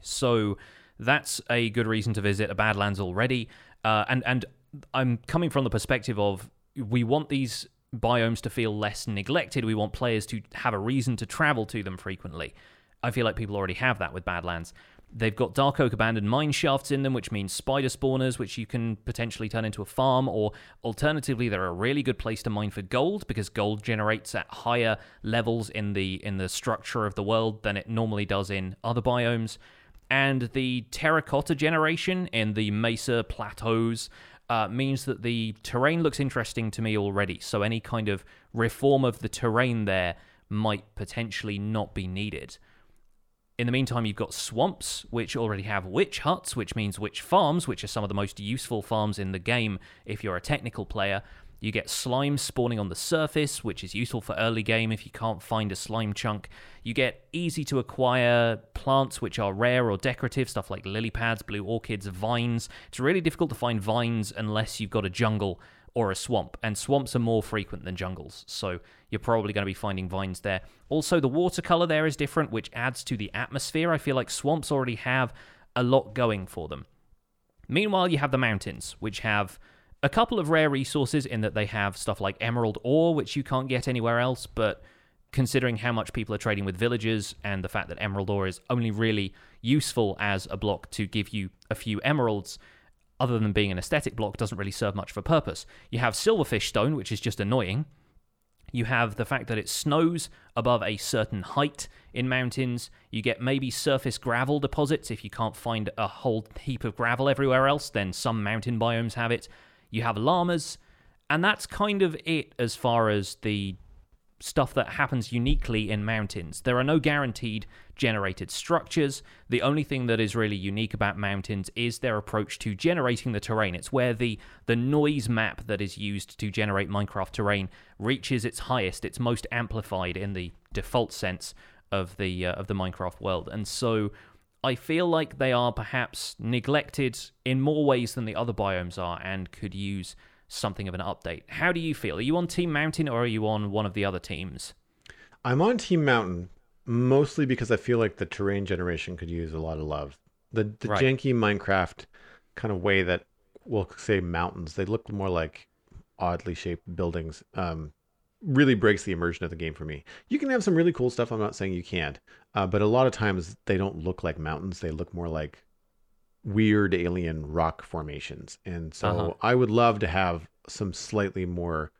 so that's a good reason to visit a Badlands already. Uh, and and I'm coming from the perspective of, we want these biomes to feel less neglected. We want players to have a reason to travel to them frequently. I feel like people already have that with Badlands. They've got dark oak abandoned mine shafts in them, which means spider spawners, which you can potentially turn into a farm, or alternatively, they're a really good place to mine for gold, because gold generates at higher levels in the in the structure of the world than it normally does in other biomes. And the terracotta generation in the mesa plateaus uh, means that the terrain looks interesting to me already, so any kind of reform of the terrain there might potentially not be needed. In the meantime, you've got swamps, which already have witch huts, which means witch farms, which are some of the most useful farms in the game if you're a technical player. You get slime spawning on the surface, which is useful for early game if you can't find a slime chunk. You get easy-to-acquire plants, which are rare or decorative, stuff like lily pads, blue orchids, vines. It's really difficult to find vines unless you've got a jungle or a swamp, and swamps are more frequent than jungles, so you're probably going to be finding vines there. Also, the watercolor there is different, which adds to the atmosphere. I feel like swamps already have a lot going for them. Meanwhile, you have the mountains, which have a couple of rare resources in that they have stuff like emerald ore, which you can't get anywhere else, but considering how much people are trading with villagers and the fact that emerald ore is only really useful as a block to give you a few emeralds, other than being an aesthetic block, doesn't really serve much of a purpose. You have silverfish stone, which is just annoying. You have the fact that it snows above a certain height in mountains. You get maybe surface gravel deposits. If you can't find a whole heap of gravel everywhere else, then some mountain biomes have it. You have llamas, and that's kind of it as far as the stuff that happens uniquely in mountains. There are no guaranteed generated structures. The only thing that is really unique about mountains is their approach to generating the terrain. It's where the the noise map that is used to generate Minecraft terrain reaches its highest, its most amplified in the default sense of the uh, of the Minecraft world. And so I feel like they are perhaps neglected in more ways than the other biomes are, and could use something of an update. How do you feel? Are you on Team Mountain, or are you on one of the other teams? I'm on Team Mountain, mostly because I feel like the terrain generation could use a lot of love. The, the right. janky Minecraft kind of way that, we'll say mountains, they look more like oddly shaped buildings, um, really breaks the immersion of the game for me. You can have some really cool stuff, I'm not saying you can't, uh, but a lot of times they don't look like mountains, they look more like weird alien rock formations, and so uh-huh. I would love to have some slightly more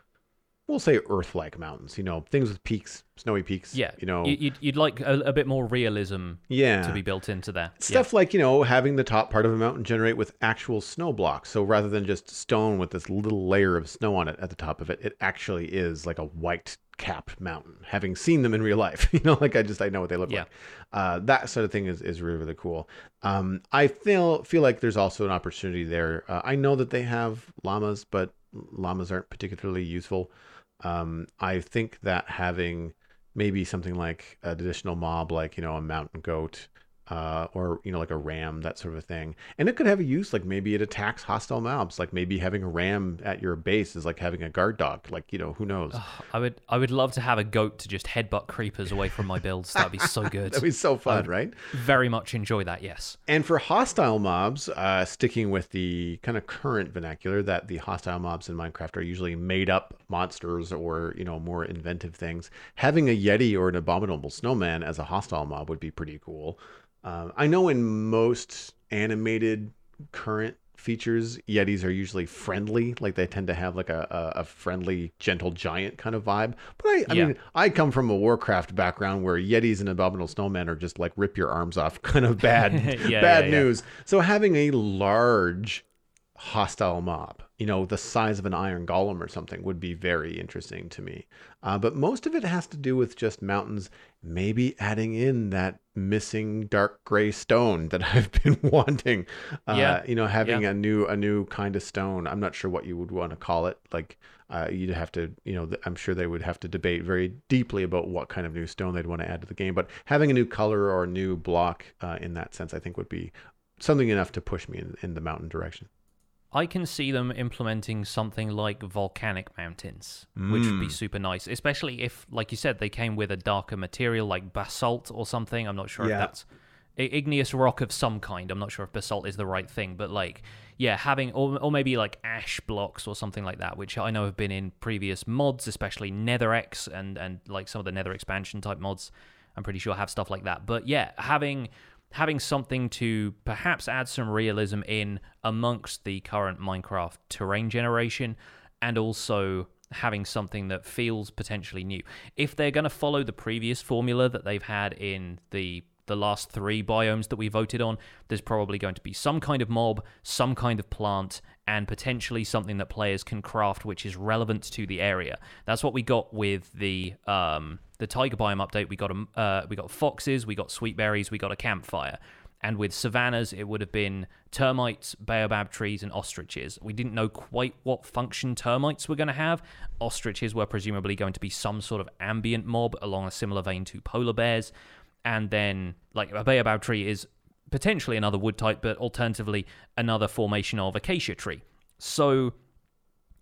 we'll say Earth-like mountains, you know, things with peaks, snowy peaks. Yeah, you know, you'd, you'd like a, a bit more realism yeah. to be built into there. Stuff yeah. like, you know, having the top part of a mountain generate with actual snow blocks. So rather than just stone with this little layer of snow on it at the top of it, it actually is like a white capped mountain, having seen them in real life. You know, like I just, I know what they look yeah. like. Uh, that sort of thing is, is really, really cool. Um, I feel, feel like there's also an opportunity there. Uh, I know that they have llamas, but llamas aren't particularly useful. Um, I think that having maybe something like an additional mob, like, you know, a mountain goat, uh, or, you know, like a ram, that sort of a thing. And it could have a use, like maybe it attacks hostile mobs. Like maybe having a ram at your base is like having a guard dog. Like, you know, who knows? Oh, I would, I would love to have a goat to just headbutt creepers away from my builds. That'd be so good. That'd be so fun, right? Very much enjoy that, yes. And for hostile mobs, uh, sticking with the kind of current vernacular that the hostile mobs in Minecraft are usually made up monsters or, you know, more inventive things. Having a yeti or an abominable snowman as a hostile mob would be pretty cool. Um, I know in most animated current features, yetis are usually friendly. Like they tend to have like a, a, a friendly, gentle giant kind of vibe. But I, I yeah. mean, I come from a Warcraft background where yetis and abominable snowmen are just like rip your arms off kind of bad, yeah, bad yeah, news. Yeah. So having a large hostile mob, you know, the size of an iron golem or something would be very interesting to me. Uh, but most of it has to do with just mountains, maybe adding in that missing dark gray stone that I've been wanting. Uh, yeah. You know, having yeah. a new a new kind of stone. I'm not sure what you would want to call it. Like uh, you'd have to, you know, I'm sure they would have to debate very deeply about what kind of new stone they'd want to add to the game. But having a new color or a new block uh, in that sense, I think would be something enough to push me in, in the mountain direction. I can see them implementing something like volcanic mountains, mm. which would be super nice, especially if, like you said, they came with a darker material like basalt or something. I'm not sure yeah. if that's igneous rock of some kind. I'm not sure if basalt is the right thing, but like, yeah, having or, or maybe like ash blocks or something like that, which I know have been in previous mods, especially NetherEx and, and like some of the Nether expansion type mods, I'm pretty sure have stuff like that. But yeah, having... having something to perhaps add some realism in amongst the current Minecraft terrain generation, and also having something that feels potentially new. If they're going to follow the previous formula that they've had in the the last three biomes that we voted on, there's probably going to be some kind of mob, some kind of plant, and potentially something that players can craft which is relevant to the area. That's what we got with the um, the tiger biome update. We got a, uh, we got foxes, we got sweetberries, we got a campfire. And with savannas, it would have been termites, baobab trees, and ostriches. We didn't know quite what function termites were going to have. Ostriches were presumably going to be some sort of ambient mob along a similar vein to polar bears. And then, like, a baobab tree is potentially another wood type, but alternatively, another formation of acacia tree. So,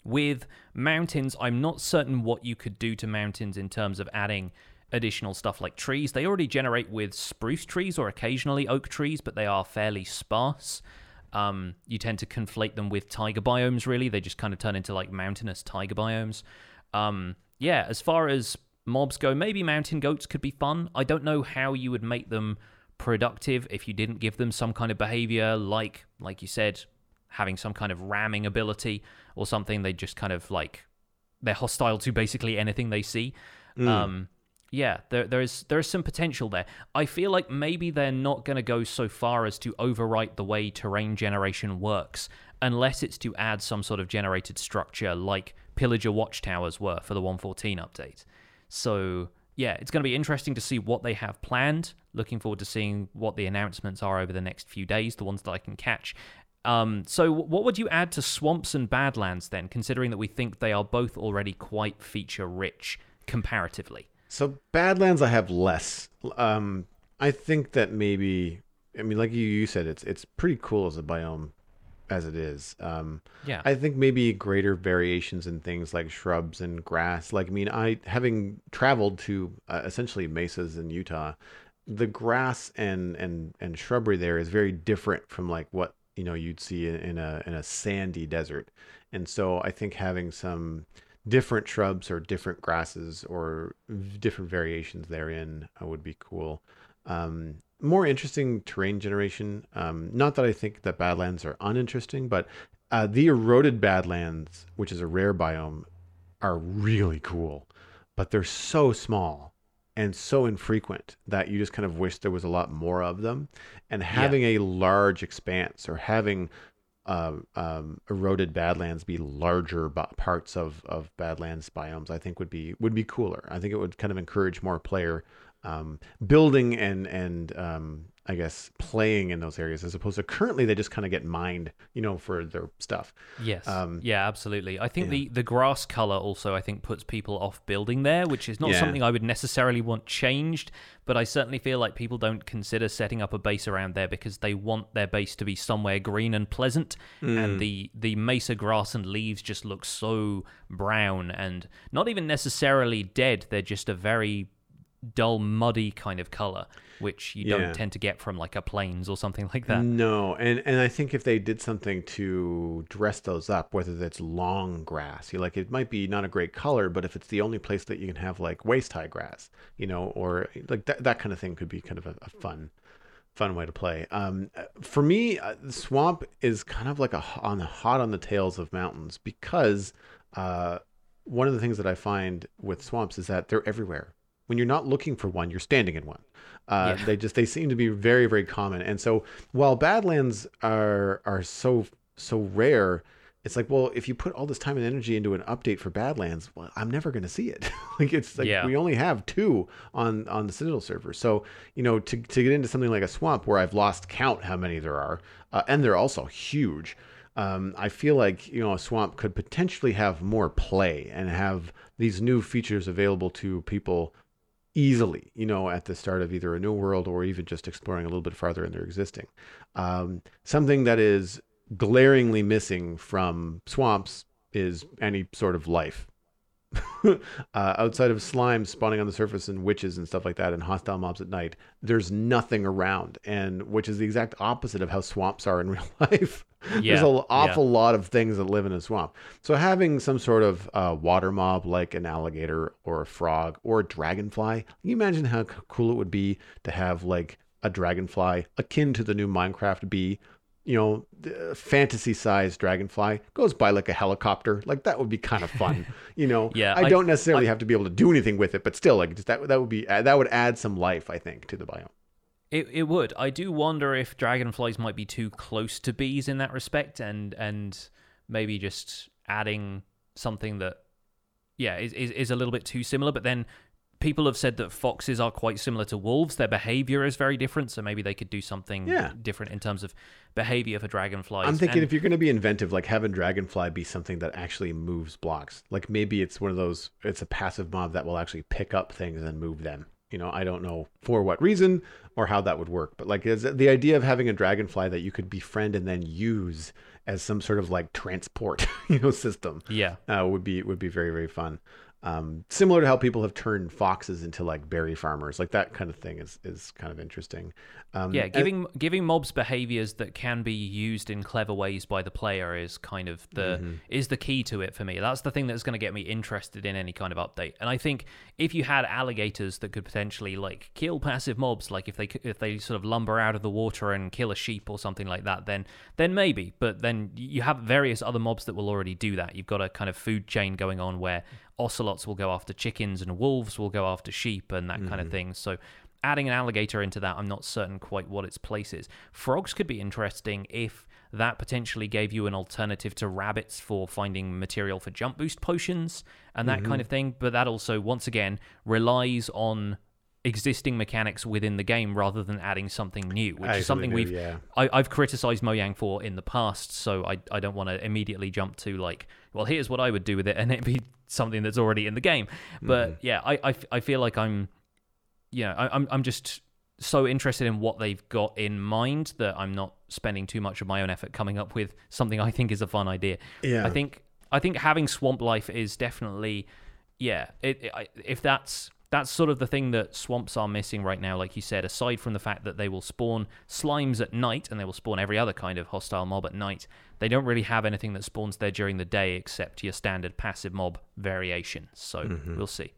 with mountains, I'm not certain what you could do to mountains in terms of adding additional stuff like trees. They already generate with spruce trees or occasionally oak trees, but they are fairly sparse. Um, you tend to conflate them with tiger biomes, really. They just kind of turn into, like, mountainous tiger biomes. Um, yeah, as far as mobs go, maybe mountain goats could be fun. I don't know how you would make them productive if you didn't give them some kind of behavior, like like you said, having some kind of ramming ability or something. They just kind of like, they're hostile to basically anything they see. Mm. Um, yeah, there there is there is some potential there. I feel like maybe they're not going to go so far as to overwrite the way terrain generation works, unless it's to add some sort of generated structure like pillager watchtowers were for the one fourteen update. So, yeah, it's going to be interesting to see what they have planned. Looking forward to seeing what the announcements are over the next few days, the ones that I can catch. Um, so what would you add to swamps and badlands then, considering that we think they are both already quite feature-rich comparatively? So badlands I have less. Um, I think that maybe, I mean, like you, you said, it's it's pretty cool as a biome as it is. Um, yeah. I think maybe greater variations in things like shrubs and grass. Like, I mean, I, having traveled to uh, essentially mesas in Utah, the grass and, and, and shrubbery there is very different from like what, you know, you'd see in, in a, in a sandy desert. And so I think having some different shrubs or different grasses or different variations therein would be cool. Um, More interesting terrain generation. Um, not that I think that Badlands are uninteresting, but uh, the eroded Badlands, which is a rare biome, are really cool, but they're so small and so infrequent that you just kind of wish there was a lot more of them. And having yeah. a large expanse, or having um, um, eroded Badlands be larger b- parts of, of Badlands biomes, I think would be would be cooler. I think it would kind of encourage more player um, building and and um, I guess playing in those areas, as opposed to currently they just kind of get mined, you know, for their stuff. Yes. Um, yeah, absolutely. I think yeah. the, the grass color also, I think, puts people off building there, which is not yeah. something I would necessarily want changed, but I certainly feel like people don't consider setting up a base around there because they want their base to be somewhere green and pleasant. Mm. And the, the mesa grass and leaves just look so brown and not even necessarily dead. They're just a very dull, muddy kind of color, which you yeah. don't tend to get from like a plains or something like that. No, and and I think if they did something to dress those up, whether that's long grass, you like it might be not a great color, but if it's the only place that you can have like waist high grass, you know, or like that that kind of thing could be kind of a, a fun, fun way to play. Um, for me, uh, the swamp is kind of like a on the hot on the tails of mountains because uh, one of the things that I find with swamps is that they're everywhere. When you're not looking for one, you're standing in one. Uh, yeah. They just they seem to be very, very common. And so while Badlands are are so so rare, it's like, well, if you put all this time and energy into an update for Badlands, well, I'm never going to see it. like it's like yeah. we only have two on on the Citadel server. So you know to to get into something like a swamp where I've lost count how many there are, uh, and they're also huge. Um, I feel like you know a swamp could potentially have more play and have these new features available to people easily, you know, at the start of either a new world or even just exploring a little bit farther in their existing. Um, something that is glaringly missing from swamps is any sort of life. uh, outside of slime spawning on the surface and witches and stuff like that and hostile mobs at night, there's nothing around, and which is the exact opposite of how swamps are in real life. Yeah, there's an awful yeah. lot of things that live in a swamp. So having some sort of uh, water mob like an alligator or a frog or a dragonfly, can you imagine how cool it would be to have like a dragonfly akin to the new Minecraft bee, you know, fantasy-sized dragonfly, goes by like a helicopter. Like that would be kind of fun, you know. yeah, I don't I, necessarily I, have to be able to do anything with it, but still, like just that that would be that would add some life, I think, to the biome. It it would. I do wonder if dragonflies might be too close to bees in that respect, and and maybe just adding something that, yeah, is is, is a little bit too similar. But then people have said that foxes are quite similar to wolves. Their behavior is very different, so maybe they could do something yeah. different in terms of behavior for dragonflies. I'm thinking and- if you're going to be inventive, like having dragonfly be something that actually moves blocks. Like maybe it's one of those, it's a passive mob that will actually pick up things and move them. You know, I don't know for what reason or how that would work, but like is the idea of having a dragonfly that you could befriend and then use as some sort of like transport, you know, system. Yeah, uh, would be would be very, very fun. Um, similar to how people have turned foxes into like berry farmers, like that kind of thing is, is kind of interesting. Um, yeah, giving and, giving mobs behaviors that can be used in clever ways by the player is kind of the mm-hmm. is the key to it for me. That's the thing that's going to get me interested in any kind of update. And I think if you had alligators that could potentially like kill passive mobs, like if they if they sort of lumber out of the water and kill a sheep or something like that, then then maybe. But then you have various other mobs that will already do that. You've got a kind of food chain going on where ocelots will go after chickens and wolves will go after sheep and that mm-hmm. kind of thing. So adding an alligator into that, I'm not certain quite what its place is. Frogs could be interesting if that potentially gave you an alternative to rabbits for finding material for jump boost potions and that mm-hmm. kind of thing. But that also, once again, relies on existing mechanics within the game rather than adding something new, which I is something we've yeah. I, I've criticized Mojang for in the past, so I, I don't want to immediately jump to like, well, here's what I would do with it, and it'd be something that's already in the game. But mm. yeah, I, I, I feel like I'm, you know, I, I'm I'm just so interested in what they've got in mind that I'm not spending too much of my own effort coming up with something I think is a fun idea. Yeah, I think I think having swamp life is definitely, yeah, it, it, I, if that's That's sort of the thing that swamps are missing right now, like you said, aside from the fact that they will spawn slimes at night and they will spawn every other kind of hostile mob at night. They don't really have anything that spawns there during the day except your standard passive mob variation. So mm-hmm. we'll see.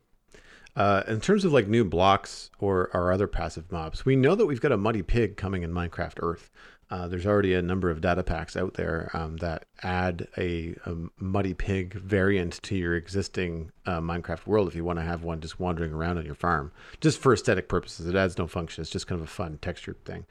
Uh, in terms of like new blocks or our other passive mobs, we know that we've got a muddy pig coming in Minecraft Earth. Uh, there's already a number of data packs out there um, that add a, a muddy pig variant to your existing uh, Minecraft world if you want to have one just wandering around on your farm. Just for aesthetic purposes, it adds no function. It's just kind of a fun textured thing.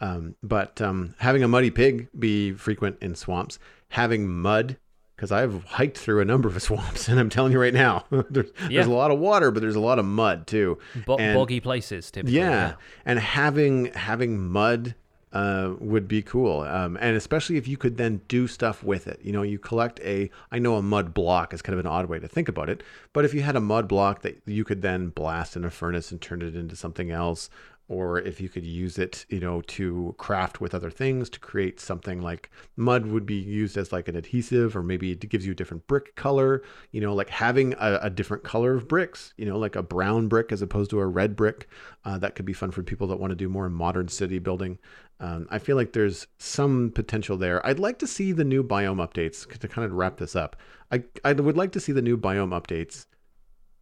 Um, but um, having a muddy pig be frequent in swamps, having mud, because I've hiked through a number of swamps, and I'm telling you right now, there's, yeah. there's a lot of water, but there's a lot of mud too. Bo- and, boggy places, typically. Yeah, yeah, and having having mud uh, would be cool, um, and especially if you could then do stuff with it. You know, you collect a, I know a mud block is kind of an odd way to think about it, but if you had a mud block that you could then blast in a furnace and turn it into something else, or if you could use it, you know, to craft with other things, to create something like mud would be used as like an adhesive, or maybe it gives you a different brick color, you know, like having a, a different color of bricks, you know, like a brown brick as opposed to a red brick. Uh, that could be fun for people that want to do more modern city building. Um, I feel like there's some potential there. I'd like to see the new biome updates to kind of wrap this up. I, I would like to see the new biome updates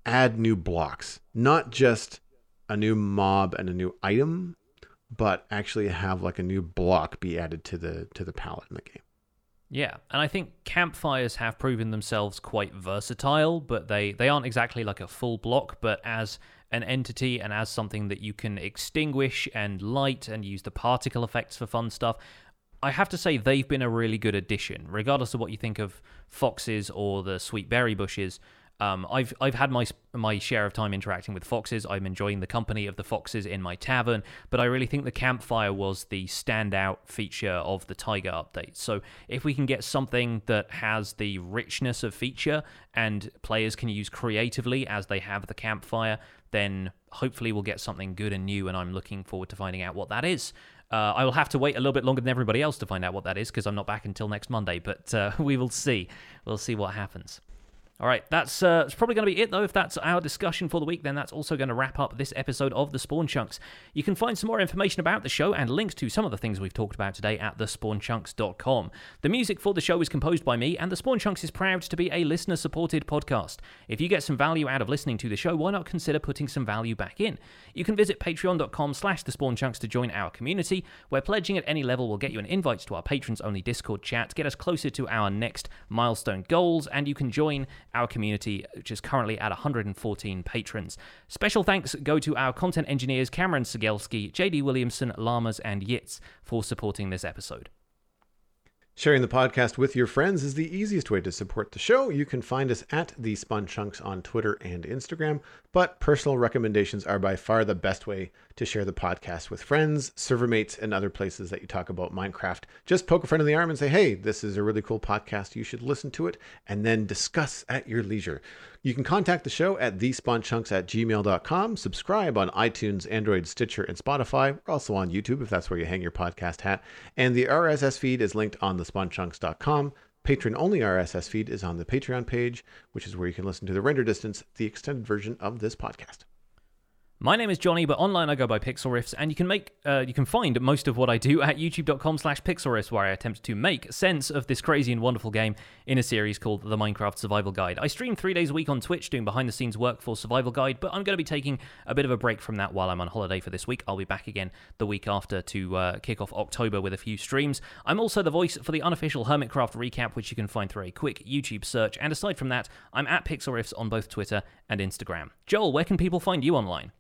add new blocks, not just a new mob and a new item, but actually have like a new block be added to the to the palette in the game. Yeah, and I think campfires have proven themselves quite versatile, but they they aren't exactly like a full block, but as an entity and as something that you can extinguish and light and use the particle effects for fun stuff, I have to say they've been a really good addition, regardless of what you think of foxes or the sweet berry bushes. Um, I've I've had my my share of time interacting with foxes. I'm enjoying the company of the foxes in my tavern, but I really think the campfire was the standout feature of the Tiger update. So if we can get something that has the richness of feature and players can use creatively as they have the campfire, then hopefully we'll get something good and new, and I'm looking forward to finding out what that is. Uh, I will have to wait a little bit longer than everybody else to find out what that is, because I'm not back until next Monday, but uh, we will see. We'll see what happens. All right, that's uh, it's probably going to be it, though. If that's our discussion for the week, then that's also going to wrap up this episode of The SpawnChunks. You can find some more information about the show and links to some of the things we've talked about today at the spawn chunks dot com. The music for the show is composed by me, and The SpawnChunks is proud to be a listener-supported podcast. If you get some value out of listening to the show, why not consider putting some value back in? You can visit patreon.com slash thespawnchunks to join our community, where pledging at any level will get you an invite to our patrons-only Discord chat, get us closer to our next milestone goals, and you can join our community, which is currently at one hundred fourteen patrons. Special thanks go to our content engineers Cameron Sigelski, J D Williamson, Lamas, and Yitz for supporting this episode. Sharing the podcast with your friends is the easiest way to support the show. You can find us at The SpongeChunks on Twitter and Instagram, but personal recommendations are by far the best way to share the podcast with friends, server mates, and other places that you talk about Minecraft. Just poke a friend in the arm and say, hey, this is a really cool podcast. You should listen to it, and then discuss at your leisure. You can contact the show at thespawnchunks at gmail dot com. Subscribe on iTunes, Android, Stitcher, and Spotify. We're also on YouTube if that's where you hang your podcast hat. And the R S S feed is linked on the spawn chunks dot com. Patron-only R S S feed is on the Patreon page, which is where you can listen to the render distance, the extended version of this podcast. My name is Johnny, but online I go by Pixel Riffs, and you can make, uh, you can find most of what I do at youtube.com slash Pixel Riffs, where I attempt to make sense of this crazy and wonderful game in a series called The Minecraft Survival Guide. I stream three days a week on Twitch doing behind-the-scenes work for Survival Guide, but I'm going to be taking a bit of a break from that while I'm on holiday for this week. I'll be back again the week after to uh, kick off October with a few streams. I'm also the voice for the unofficial Hermitcraft recap, which you can find through a quick YouTube search, and aside from that, I'm at Pixel Riffs on both Twitter and Instagram. Joel, where can people find you online?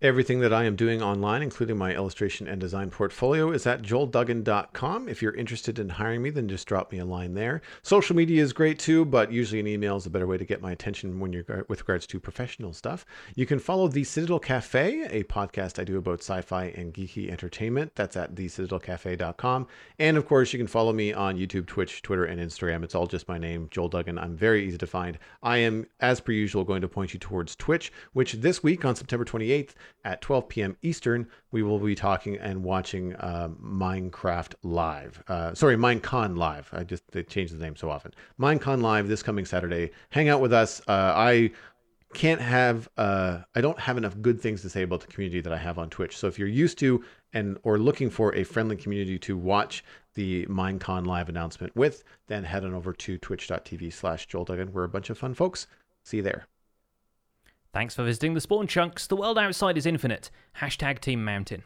Everything that I am doing online, including my illustration and design portfolio, is at joel duggan dot com. If you're interested in hiring me, then just drop me a line there. Social media is great too, but usually an email is a better way to get my attention when you're with regards to professional stuff. You can follow The Citadel Cafe, a podcast I do about sci-fi and geeky entertainment. That's at the citadel cafe dot com. And of course, you can follow me on YouTube, Twitch, Twitter, and Instagram. It's all just my name, Joel Duggan. I'm very easy to find. I am, as per usual, going to point you towards Twitch, which this week on September twenty-eighth, at twelve p.m. Eastern, we will be talking and watching uh, Minecraft Live. Uh, sorry, Minecon Live. I just they change the name so often. Minecon Live this coming Saturday. Hang out with us. Uh, I can't have. Uh, I don't have enough good things to say about the community that I have on Twitch. So if you're used to and or looking for a friendly community to watch the Minecon Live announcement with, then head on over to twitch dot t v slash Joel Duggan. We're a bunch of fun folks. See you there. Thanks for visiting The SpongeChunks. The world outside is infinite. Hashtag Team Mountain.